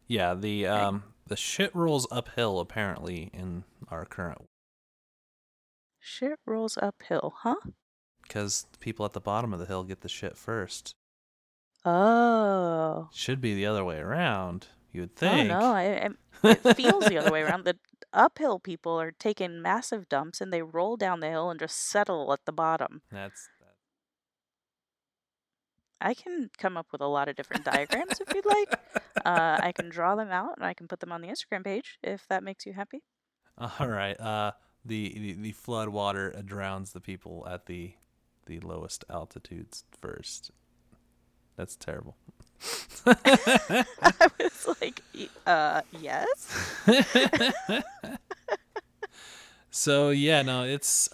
Yeah, the shit rolls uphill, apparently, in our current. Shit rolls uphill, huh? Because the people at the bottom of the hill get the shit first. Oh. Should be the other way around, you would think. Oh, no, it feels the other way around. The uphill people are taking massive dumps, and they roll down the hill and just settle at the bottom. I can come up with a lot of different diagrams if you'd like. I can draw them out and I can put them on the Instagram page if that makes you happy. All right. The flood water drowns the people at the lowest altitudes first. That's terrible. I was like, yes. So yeah, no, it's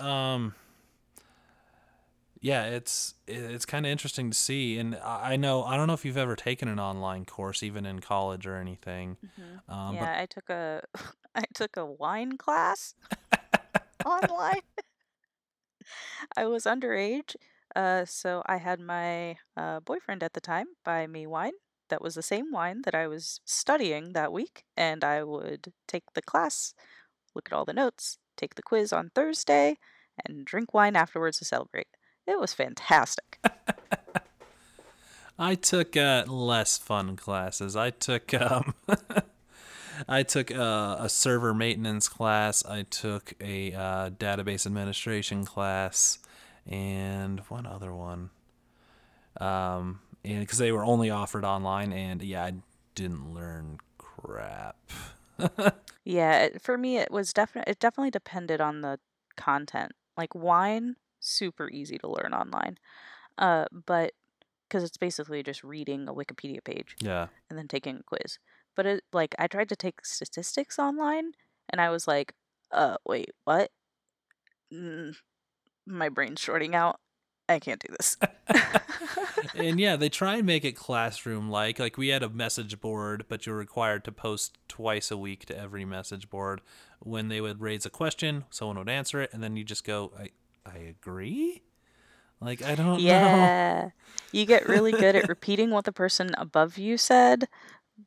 yeah, it's kind of interesting to see. And I don't know if you've ever taken an online course, even in college or anything. Mm-hmm. I took a wine class online. I was underage, so I had my boyfriend at the time buy me wine. That was the same wine that I was studying that week, and I would take the class, look at all the notes, take the quiz on Thursday, and drink wine afterwards to celebrate. It was fantastic. I took less fun classes. I took a server maintenance class. I took a database administration class, and one other one. And because they were only offered online, and yeah, I didn't learn crap. Yeah, for me it was definitely depended on the content. Like wine, super easy to learn online, but because it's basically just reading a Wikipedia page, yeah, and then taking a quiz. But it, like, I tried to take statistics online, and I was like, wait, what? My brain's shorting out. I can't do this. And yeah, they try and make it classroom-like. Like, we had a message board, but you're required to post twice a week to every message board. When they would raise a question, someone would answer it, and then you just go, I agree? Like, I don't know. Yeah. You get really good at repeating what the person above you said,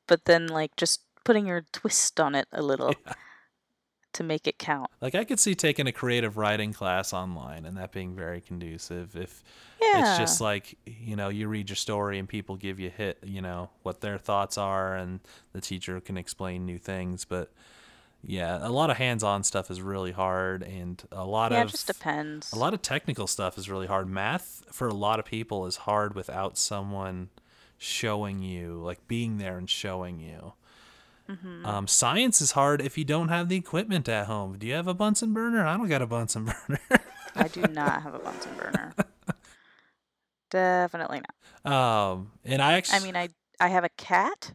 but then, like, just putting your twist on it a little. Yeah. To make it count. Like, I could see taking a creative writing class online and that being very conducive if it's just like, you know, you read your story and people give you what their thoughts are, and the teacher can explain new things. But yeah, a lot of hands-on stuff is really hard, and it just depends. A lot of technical stuff is really hard. Math for a lot of people is hard without someone showing you, like being there and showing you. Mm-hmm. Science is hard if you don't have the equipment at home. Do you have a Bunsen burner? I don't got a Bunsen burner. I do not have a Bunsen burner. Definitely not. And I have a cat,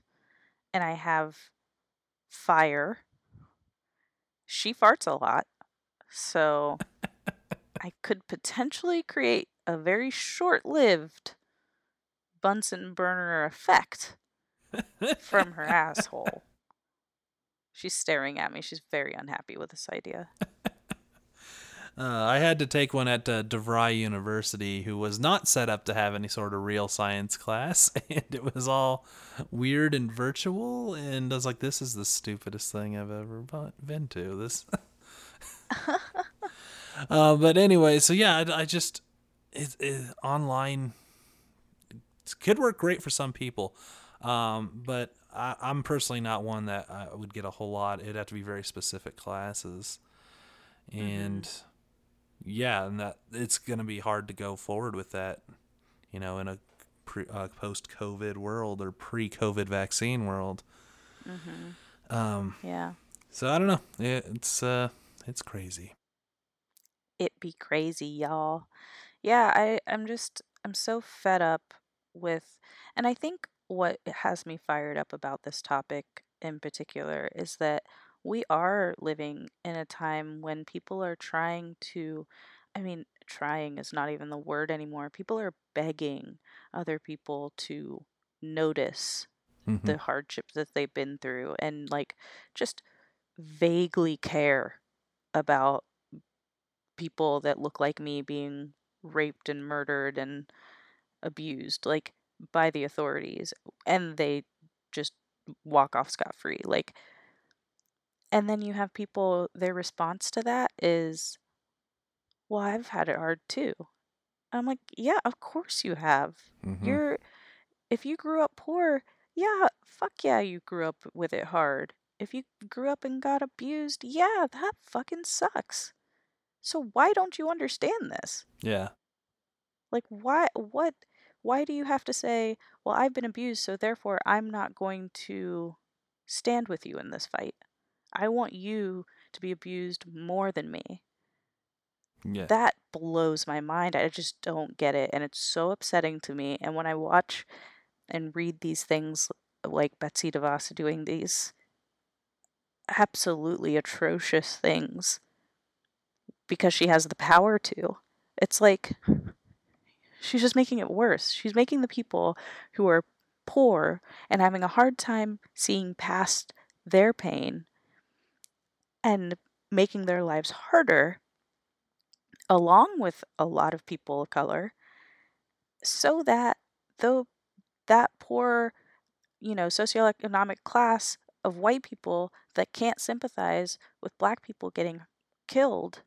and I have fire. She farts a lot, so I could potentially create a very short-lived Bunsen burner effect from her asshole. She's staring at me. She's very unhappy with this idea. I had to take one at DeVry University, who was not set up to have any sort of real science class. And it was all weird and virtual. And I was like, this is the stupidest thing I've ever been to. This. But anyway, so yeah, I just... It online... It could work great for some people. But... I'm personally not one that I would get a whole lot. It'd have to be very specific classes. And and that it's going to be hard to go forward with that, you know, in a post-COVID world or pre-COVID vaccine world. Mm-hmm. Yeah. So I don't know. It's crazy. It be crazy, y'all. Yeah. I'm so fed up with, and I think what has me fired up about this topic in particular is that we are living in a time when people are trying to, I mean, trying is not even the word anymore. People are begging other people to notice the hardships that they've been through and, like, just vaguely care about people that look like me being raped and murdered and abused. Like, by the authorities, and they just walk off scot-free. Like, and then you have people, their response to that is, well, I've had it hard too. I'm like, yeah, of course you have. Mm-hmm. If you grew up poor, yeah, fuck yeah, you grew up with it hard. If you grew up and got abused, yeah, that fucking sucks. So why don't you understand this? Yeah. Like, why do you have to say, well, I've been abused, so therefore I'm not going to stand with you in this fight. I want you to be abused more than me. Yeah. That blows my mind. I just don't get it. And it's so upsetting to me. And when I watch and read these things, like Betsy DeVos doing these absolutely atrocious things because she has the power to, it's like... She's just making it worse. She's making the people who are poor and having a hard time seeing past their pain and making their lives harder, along with a lot of people of color, so that though that poor, you know, socioeconomic class of white people that can't sympathize with black people getting killed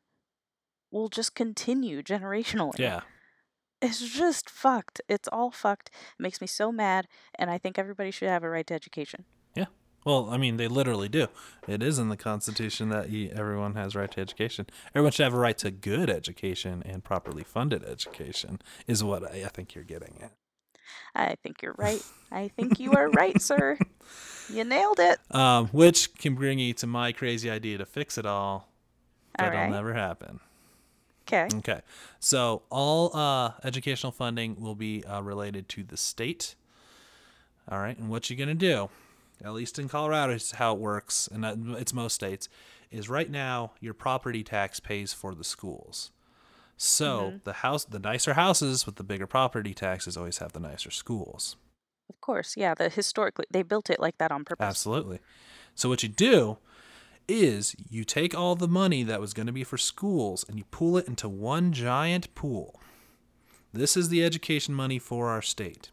will just continue generationally. Yeah. It's just fucked. It's all fucked. It makes me so mad, and I think everybody should have a right to education. Yeah, Well, I mean, they literally do. It is in the Constitution that everyone has a right to education. Everyone should have a right to good education and properly funded education is what I think you're getting at. I think you're right. I think you are right, sir. You nailed it. Which can bring you to my crazy idea to fix it all. That'll never happen. Okay. So all educational funding will be related to the state. All right. And what you're going to do, at least in Colorado, is how it works, and it's most states, is right now your property tax pays for the schools. So the nicer houses with the bigger property taxes always have the nicer schools. Of course. Yeah. Historically, they built it like that on purpose. Absolutely. So what you do is you take all the money that was going to be for schools and you pool it into one giant pool. This is the education money for our state.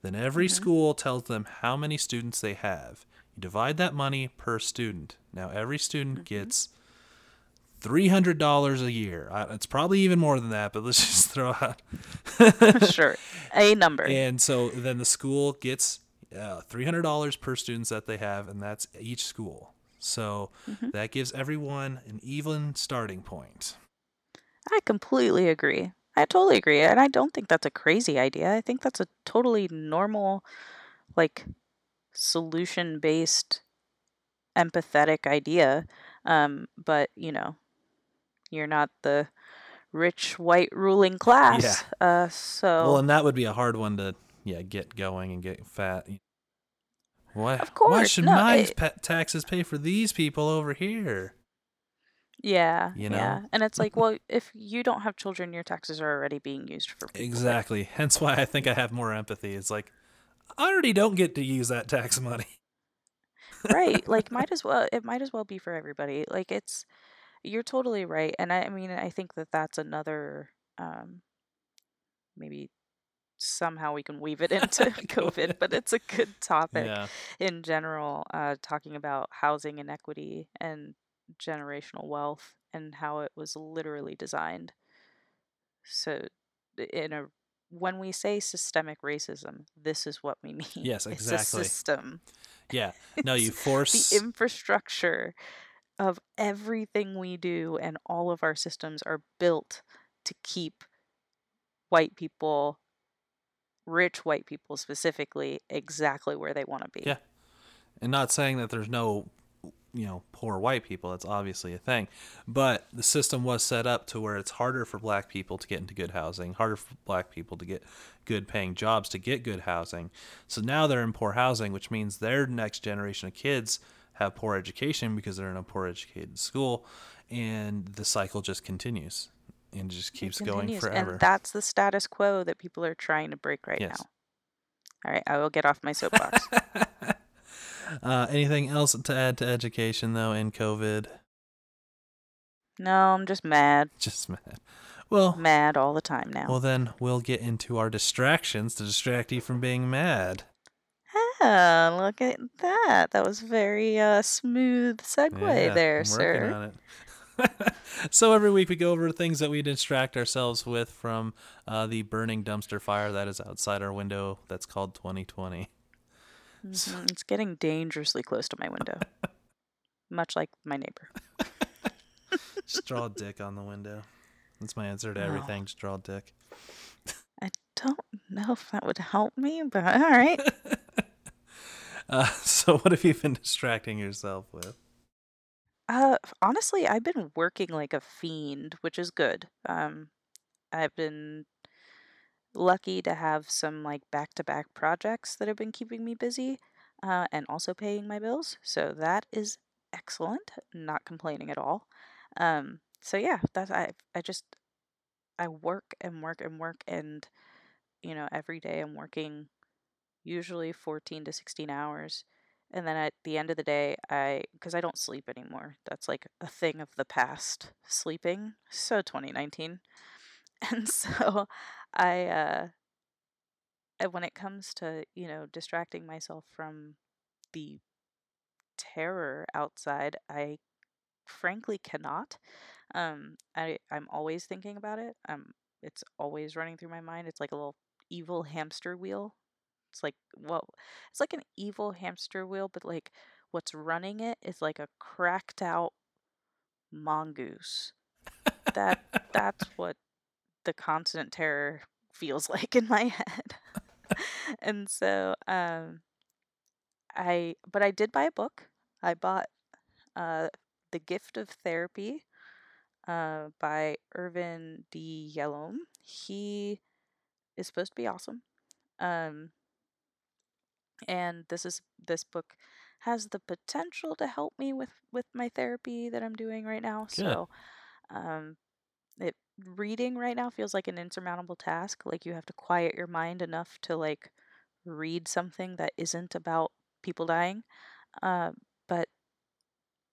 Then every school tells them how many students they have. You divide that money per student. Now every student gets $300 a year. It's probably even more than that, but let's just throw out sure a number. And so then the school gets $300 per student that they have, and that's each school. So that gives everyone an even starting point. I completely agree. I totally agree. And I don't think that's a crazy idea. I think that's a totally normal, like, solution-based, empathetic idea. But, you know, you're not the rich white ruling class. Yeah. Well, and that would be a hard one to get going and get fat. Why should taxes pay for these people over here? Yeah, you know? Yeah. And it's like, well, if you don't have children, your taxes are already being used for people. Exactly. Hence why I think I have more empathy. It's like, I already don't get to use that tax money. Right. Like, it might as well be for everybody. Like, you're totally right. And I mean, I think that that's another, maybe somehow we can weave it into COVID, but it's a good topic in general, talking about housing inequity and generational wealth and how it was literally designed. So when we say systemic racism, this is what we mean. Yes, exactly. It's a system. Yeah. No, you force the infrastructure of everything we do, and all of our systems are built to keep white people, rich white people specifically, exactly where they want to be. Yeah. And not saying that there's no poor white people, that's obviously a thing, but the system was set up to where it's harder for black people to get into good housing, harder for black people to get good paying jobs, to get good housing. So now they're in poor housing, which means their next generation of kids have poor education because they're in a poor educated school, and the cycle just continues and just keeps going forever. And that's the status quo that people are trying to break now. All right, I will get off my soapbox. Anything else to add to education, though, in COVID? No, I'm just mad. Just mad. Well, mad all the time now. Well, then we'll get into our distractions to distract you from being mad. Ah, look at that. That was very smooth segue there, sir. I'm working on it. So every week we go over things that we distract ourselves with from the burning dumpster fire that is outside our window that's called 2020. Mm-hmm. It's getting dangerously close to my window, much like my neighbor. Just draw a dick on the window. That's my answer to everything. Just draw a dick. I don't know if that would help me, but all right. So what have you been distracting yourself with? Honestly, I've been working like a fiend, which is good. I've been lucky to have some like back-to-back projects that have been keeping me busy, and also paying my bills. So that is excellent. Not complaining at all. So yeah, that's I work and work and work, and every day I'm working usually 14 to 16 hours. And then at the end of the day, because I don't sleep anymore. That's like a thing of the past, sleeping. So 2019. And so I when it comes to, distracting myself from the terror outside, I frankly cannot. I'm always thinking about it. It's always running through my mind. It's like a little evil hamster wheel It's like, well, it's like an evil hamster wheel, but like what's running it is like a cracked out mongoose. That's what the constant terror feels like in my head. And so I did buy a book. I bought The Gift of Therapy by Irvin D. Yalom. He is supposed to be awesome. And this book has the potential to help me with my therapy that I'm doing right now. Good. So reading right now feels like an insurmountable task. Like you have to quiet your mind enough to like read something that isn't about people dying. But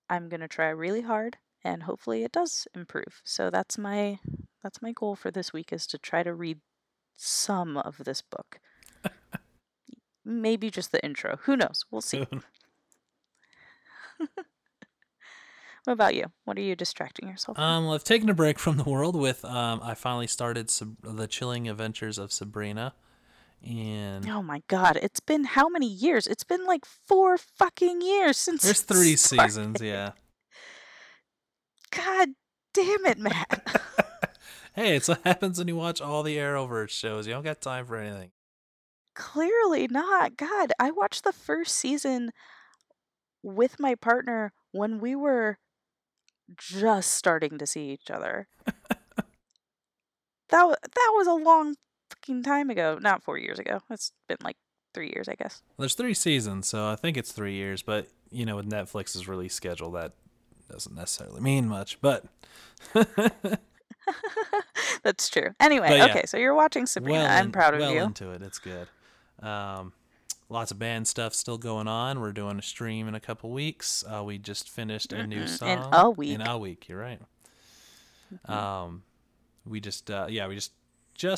I'm going to try really hard and hopefully it does improve. So that's my goal for this week, is to try to read some of this book. Maybe just the intro. Who knows? We'll see. What about you? What are you distracting yourself from? Well, I've taken a break from the world with, I finally started The Chilling Adventures of Sabrina. And oh my God, it's been how many years? It's been like 4 fucking years since there's 3 seasons, yeah. God damn it, Matt. Hey, it's what happens when you watch all the Arrowverse shows. You don't got time for anything. Clearly not. God, I watched the first season with my partner when we were just starting to see each other. That was a long fucking time ago. Not 4 years ago. It's been like 3 years, I guess. Well, there's 3 seasons, so I think it's 3 years. But, you know, with Netflix's release schedule, that doesn't necessarily mean much. But that's true. Anyway, but, yeah. Okay, so you're watching Sabrina. I'm proud of you. Well into it. It's good. Lots of band stuff still going on. We're doing a stream in a couple weeks. We just finished a new song. In a week. You're right. Mm-hmm. We just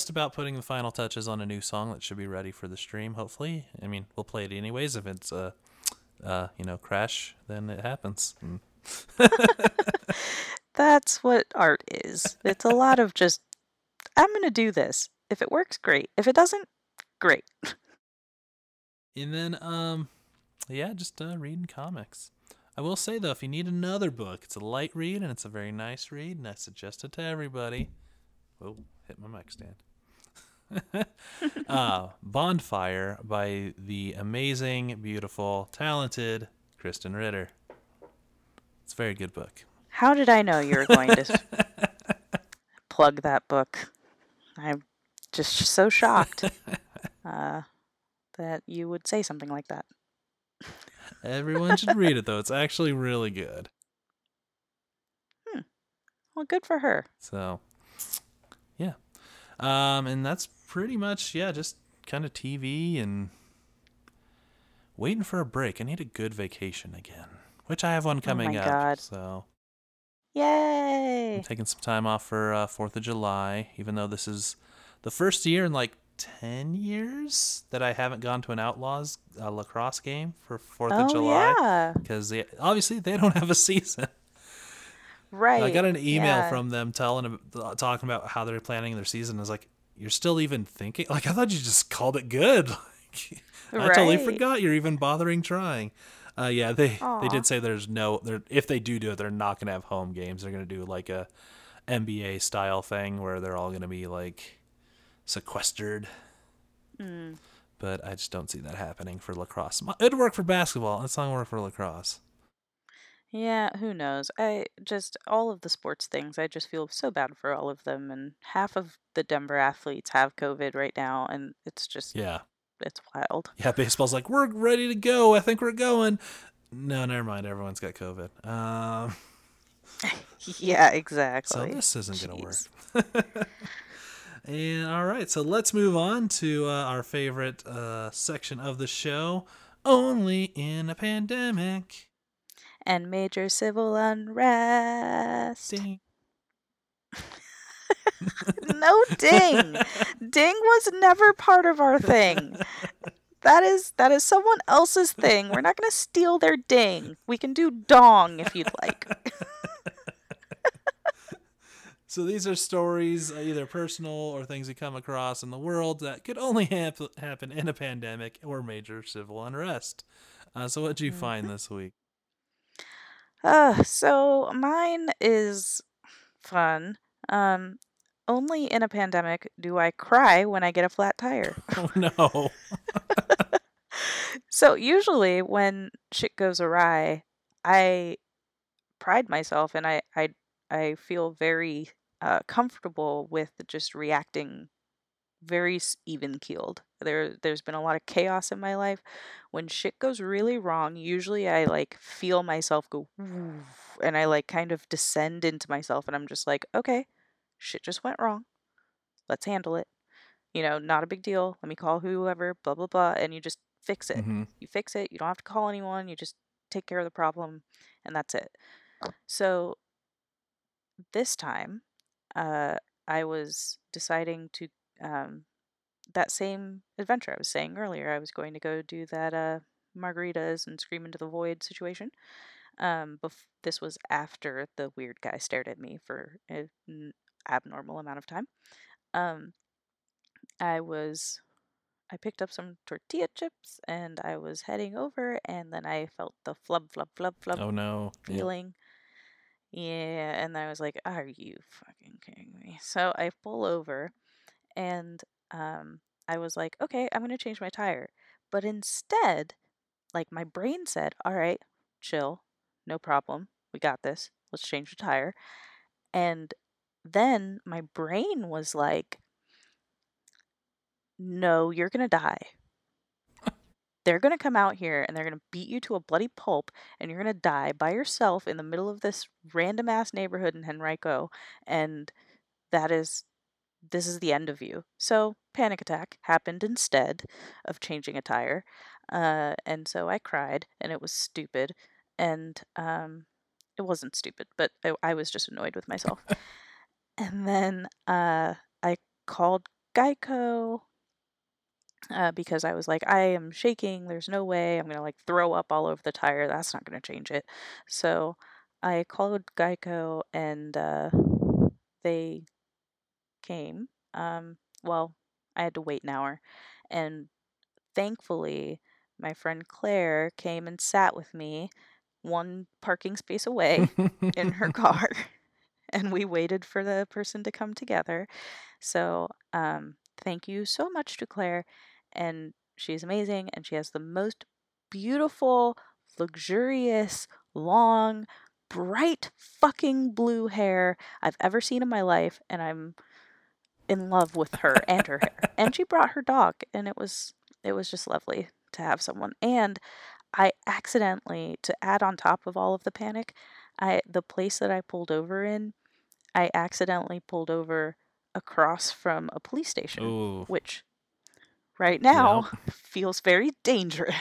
about putting the final touches on a new song that should be ready for the stream, hopefully. I mean, we'll play it anyways. If it's a, crash, then it happens. That's what art is. It's a lot of just, I'm going to do this. If it works, great. If it doesn't, great. And then, just reading comics. I will say, though, if you need another book, it's a light read, and it's a very nice read, and I suggest it to everybody. Whoa, hit my mic stand. Bonfire by the amazing, beautiful, talented Kristen Ritter. It's a very good book. How did I know you were going to plug that book? I'm just so shocked. That you would say something like that. Everyone should read it, though. It's actually really good. Well, good for her. So, yeah. And that's pretty much, just kind of TV and waiting for a break. I need a good vacation again, which I have one coming up. Oh, my God. So, yay! I'm taking some time off for 4th of July, even though this is the first year in, 10 years that I haven't gone to an Outlaws lacrosse game for 4th of July, because obviously they don't have a season. Right. I got an email from them talking about how they're planning their season. I was like, you're still even thinking? I thought you just called it good. I totally forgot you're even bothering trying. They did say if they do it, they're not going to have home games. They're going to do like a NBA style thing where they're all going to be sequestered. But I just don't see that happening for lacrosse. It'd work for basketball. It's not gonna work for lacrosse. Yeah, who knows? I just, all of the sports things, I just feel so bad for all of them, and half of the Denver athletes have COVID right now, and it's just it's wild. Baseball's like, we're ready to go, I think we're going. No, never mind, everyone's got COVID. Exactly. So this isn't gonna work. And all right, so let's move on to our favorite section of the show, Only in a Pandemic. And major civil unrest. Ding. No ding. Ding was never part of our thing. That is someone else's thing. We're not going to steal their ding. We can do dong if you'd like. So these are stories, either personal or things we come across in the world that could only happen in a pandemic or major civil unrest. So what did you find this week? So mine is fun. Only in a pandemic do I cry when I get a flat tire. Oh, no. So usually when shit goes awry, I pride myself and I feel very comfortable with just reacting very even-keeled. There's been a lot of chaos in my life. When shit goes really wrong, usually I feel myself go woof, and I kind of descend into myself, and I'm just like, okay, shit just went wrong. Let's handle it. You know, not a big deal. Let me call whoever, blah, blah, blah, and you just fix it. Mm-hmm. You fix it. You don't have to call anyone. You just take care of the problem, and that's it. So this time, I was deciding to that same adventure I was saying earlier. I was going to go do that margaritas and scream into the void situation. This was after the weird guy stared at me for an abnormal amount of time. I picked up some tortilla chips and I was heading over, and then I felt the flub. Oh no! Feeling. Yep. Yeah, and I was like, are you fucking kidding me? So I pull over, and I was like, okay, I'm going to change my tire. But instead, my brain said, all right, chill, no problem, we got this, let's change the tire. And then my brain was like, no, you're going to die. They're going to come out here and they're going to beat you to a bloody pulp, and you're going to die by yourself in the middle of this random ass neighborhood in Henrico. And this is the end of you. So panic attack happened instead of changing a tire. And so I cried, and it was stupid. And it wasn't stupid, but I was just annoyed with myself. And then I called Geico. Because I was like, I am shaking. There's no way I'm going to throw up all over the tire. That's not going to change it. So I called Geico, and they came. Well, I had to wait an hour. And thankfully, my friend Claire came and sat with me one parking space away in her car. And we waited for the person to come together. So thank you so much to Claire. And she's amazing, and she has the most beautiful, luxurious, long, bright fucking blue hair I've ever seen in my life, and I'm in love with her and her hair. And she brought her dog, and it was just lovely to have someone. And I accidentally, to add on top of all of the panic, the place that I pulled over in, I accidentally pulled over across from a police station. Ooh. Which right now feels very dangerous.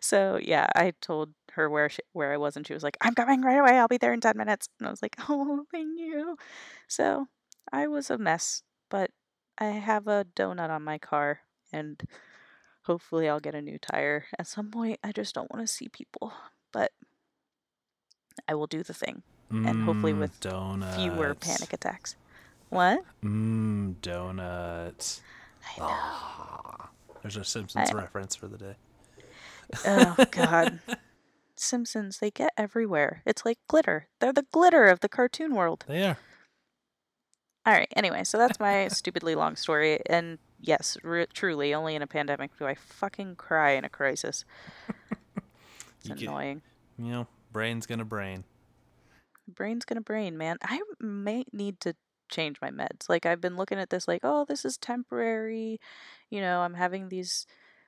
So yeah, I told her where I was, and she was like, I'm coming right away, I'll be there in 10 minutes. And I was like, oh, thank you. So I was a mess, but I have a donut on my car, and hopefully I'll get a new tire at some point. I just don't want to see people, but I will do the thing. And hopefully with fewer panic attacks. What? Donuts. I know. Oh, there's a Simpsons reference for the day. Oh, God. Simpsons, they get everywhere. It's like glitter. They're the glitter of the cartoon world. They are. All right. Anyway, so that's my stupidly long story. And yes, truly, only in a pandemic do I fucking cry in a crisis. It's annoying. You know, brain's going to brain. Brain's gonna brain, man. I may need to change my meds. I've been looking at this oh, this is temporary. You know, I'm having these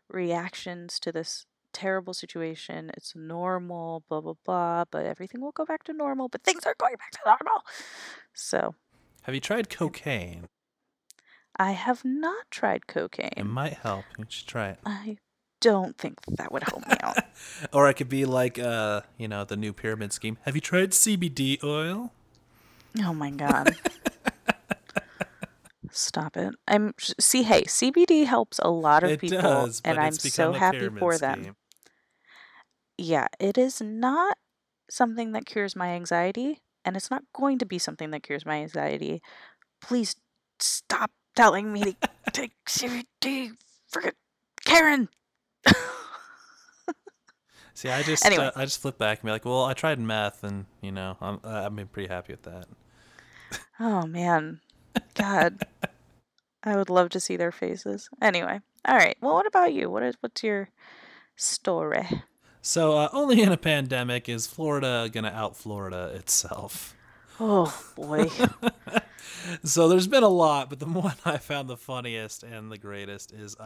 reactions to this terrible situation. It's normal, blah, blah, blah. But everything will go back to normal. But things are going back to normal. So. Have you tried cocaine? I have not tried cocaine. It might help. You should try it. I don't think that would help me out. Or I could be the new pyramid scheme. Have you tried CBD oil? Oh my God. Stop it. CBD helps a lot of people. It does, but and it's I'm so happy for them. Scheme. Yeah, it is not something that cures my anxiety, and it's not going to be something that cures my anxiety. Please stop telling me to take CBD. Forget Karen. See, anyway. I just flip back and be like, well, I tried meth, and you know, I've been pretty happy with that. Oh man, God, I would love to see their faces. Anyway, all right. Well, what about you? What's your story? So only in a pandemic is Florida gonna out Florida itself. Oh boy. So there's been a lot, but the one I found the funniest and the greatest is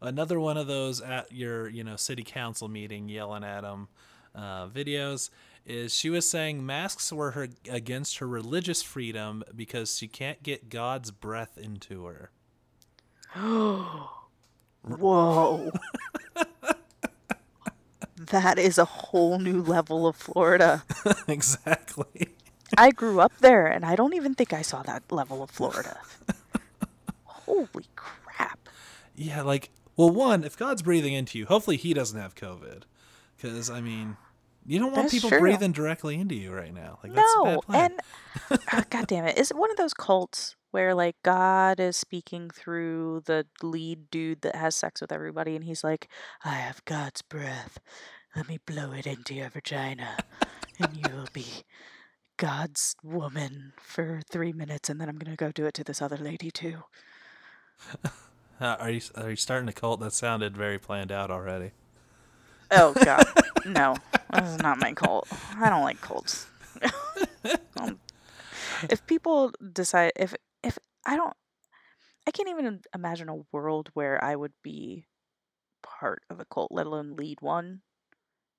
another one of those at your, you know, city council meeting yelling at them videos is she was saying masks were against her religious freedom because she can't get God's breath into her. Whoa. That is a whole new level of Florida. Exactly. I grew up there, and I don't even think I saw that level of Florida. Holy crap. Yeah, like... Well, one, if God's breathing into you, hopefully he doesn't have COVID. Because, I mean, you don't want people breathing directly into you right now. Like, that's a bad plan. And God damn it. Is it one of those cults where, like, God is speaking through the lead dude that has sex with everybody, and he's like, I have God's breath. Let me blow it into your vagina, and you will be God's woman for 3 minutes, and then I'm going to go do it to this other lady, too. Are you starting a cult? That sounded very planned out already. Oh, God. No. This is not my cult. I don't like cults. If people decide... If I don't... I can't even imagine a world where I would be part of a cult, let alone lead one.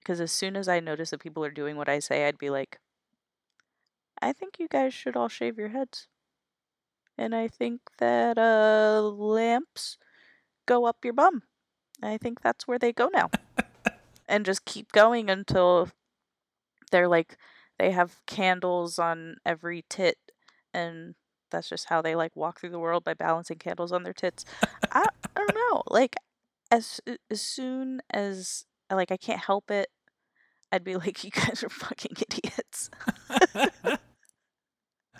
Because as soon as I notice that people are doing what I say, I'd be like, I think you guys should all shave your heads. And I think that lamps go up your bum. I think that's where they go now. And just keep going until they're like, they have candles on every tit. And that's just how they like walk through the world, by balancing candles on their tits. I don't know. Like, as soon as, like, I can't help it, I'd be like, you guys are fucking idiots.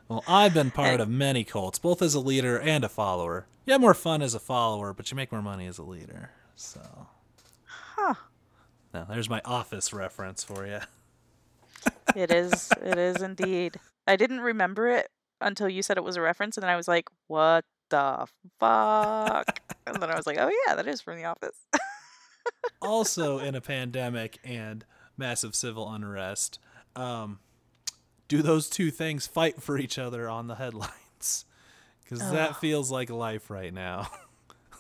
Well, I've been part of many cults, both as a leader and a follower. You have more fun as a follower, but you make more money as a leader. So, now, there's my Office reference for you. It is indeed. I didn't remember it until you said it was a reference, and then I was like, "What the fuck?" And then I was like, "Oh yeah, that is from The Office." Also, in a pandemic and massive civil unrest, do those two things fight for each other on the headlines? Because that feels like life right now.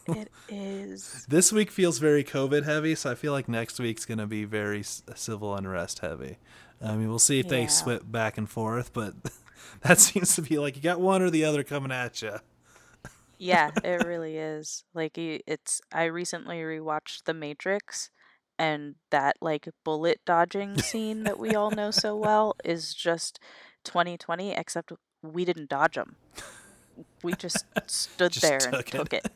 It is. This week feels very COVID heavy, so I feel like next week's going to be very civil unrest heavy. I mean, we'll see if they swip back and forth, but that seems to be like you got one or the other coming at you. Yeah, it really is. Like, I recently rewatched The Matrix, and that, like, bullet dodging scene that we all know so well is just 2020, except we didn't dodge them. We just stood there and took it.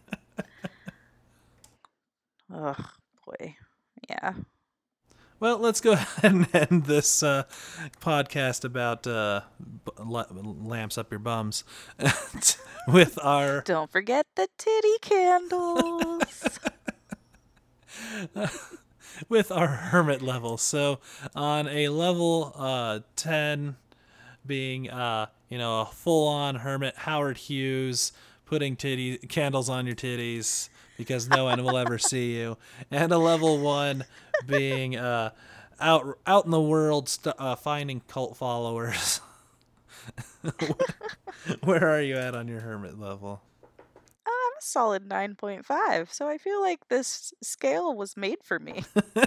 Oh boy. Yeah. Well, let's go ahead and end this podcast about lamps up your bums with our... Don't forget the titty candles. With our hermit level. So on a level 10 being, a full-on hermit, Howard Hughes, putting candles on your titties because no one will ever see you. And a level 1 being out in the world finding cult followers. Where are you at on your hermit level? I'm a solid 9.5, so I feel like this scale was made for me. I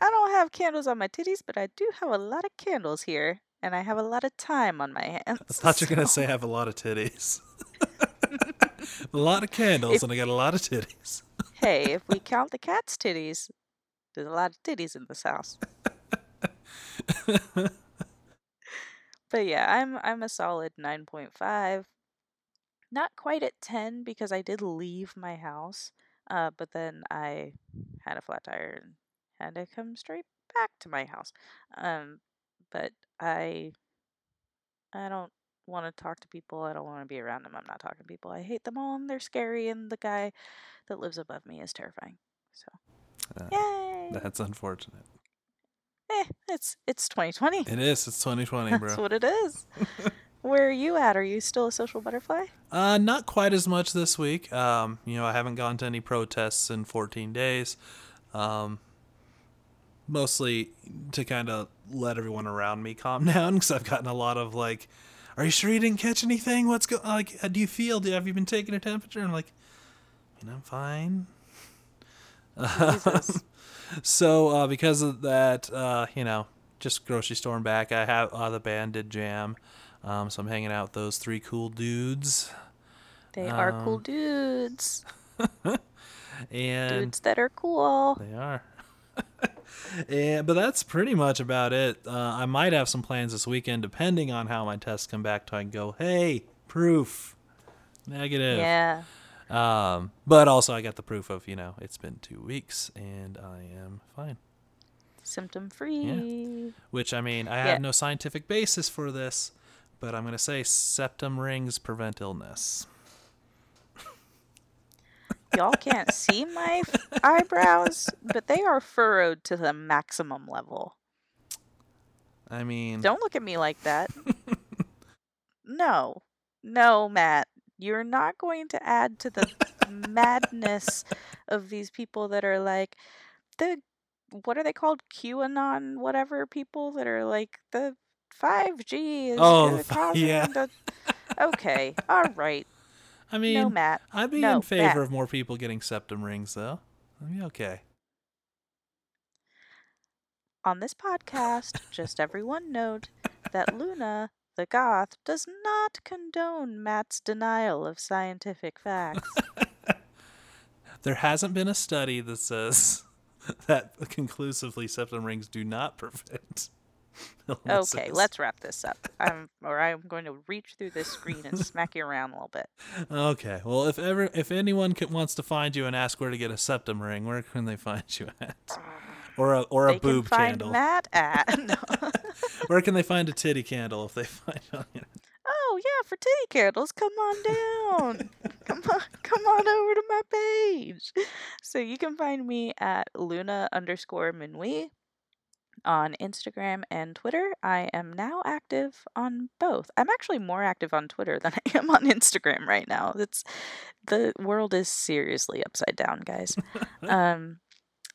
don't have candles on my titties, but I do have a lot of candles here, and I have a lot of time on my hands. I thought you were going to say I have a lot of titties. A lot of candles, and I got a lot of titties. Hey, if we count the cat's titties, there's a lot of titties in this house. But yeah, I'm a solid 9.5. Not quite at 10 because I did leave my house, but then I had a flat tire and had to come straight back to my house. but I don't want to talk to people. I don't want to be around them. I'm not talking to people. I hate them all, and they're scary, and the guy that lives above me is terrifying. So, yay! That's unfortunate. It's 2020. It is. It's 2020, bro. That's what it is. Where are you at? Are you still a social butterfly? Not quite as much this week. I haven't gone to any protests in 14 days. Mostly to kind of let everyone around me calm down, because I've gotten a lot of like, "Are you sure you didn't catch anything? What's going? Like, how do you feel? Have you been taking a temperature?" And I'm like, "I'm fine." So because of that, just grocery store and back. I have the band did jam, so I'm hanging out with those three cool dudes. They are cool dudes. And dudes that are cool. They are. But that's pretty much about it. I might have some plans this weekend, depending on how my tests come back. Till I go, hey, proof, negative. Yeah. But also I got the proof of, it's been 2 weeks and I am fine. Symptom free. Yeah. Which, I have no scientific basis for this, but I'm going to say septum rings prevent illness. Y'all can't see my eyebrows, but they are furrowed to the maximum level. Don't look at me like that. No, Matt. You're not going to add to the madness of these people that are like what are they called? QAnon, whatever people that are like the 5G. Okay. All right. No, Matt. I'd be in favor of more people getting septum rings, though. I'd be okay. On this podcast, just everyone note that Luna, the goth, does not condone Matt's denial of scientific facts. There hasn't been a study that says that conclusively septum rings do not prevent illnesses. Okay, let's wrap this up. I'm going to reach through this screen and smack you around a little bit. Okay. Well, if anyone wants to find you and ask where to get a septum ring, where can they find you at? Or a boob candle. They can find Matt at. Where can they find a titty candle if they find on it? Oh yeah, for titty candles, come on down. come on over to my page. So you can find me at Luna_Minui. On Instagram and Twitter. I am now active on both. I'm actually more active on Twitter than I am on Instagram right now. The world is seriously upside down, guys.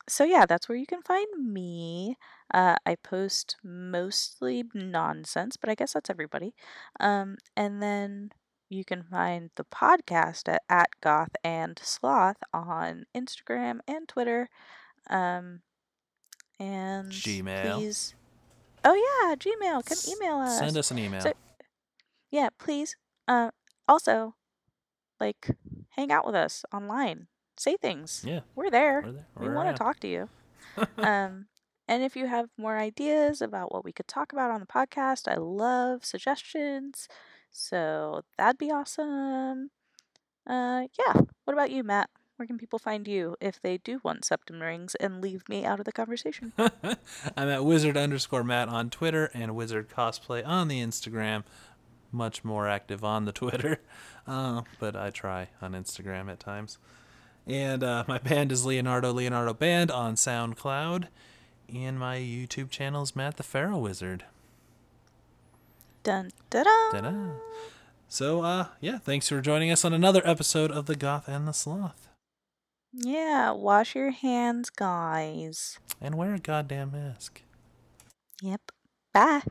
So yeah, that's where you can find me. I post mostly nonsense, but I guess that's everybody. And then you can find the podcast at gothandsloth on Instagram and Twitter. And Gmail. Please, Gmail. Come email us. Send us an email. So, please. Also, hang out with us online. Say things. Yeah, we're there. We want to talk to you. And if you have more ideas about what we could talk about on the podcast, I love suggestions. So that'd be awesome. What about you, Matt? Where can people find you if they do want septum rings and leave me out of the conversation? I'm at wizard_Matt on Twitter and wizard cosplay on the Instagram. Much more active on the Twitter, but I try on Instagram at times. And my band is Leonardo Band on SoundCloud. And my YouTube channel is Matt the Pharaoh Wizard. Dun, da-da! Da-da! So, thanks for joining us on another episode of The Goth and the Sloth. Yeah, wash your hands, guys. And wear a goddamn mask. Yep. Bye.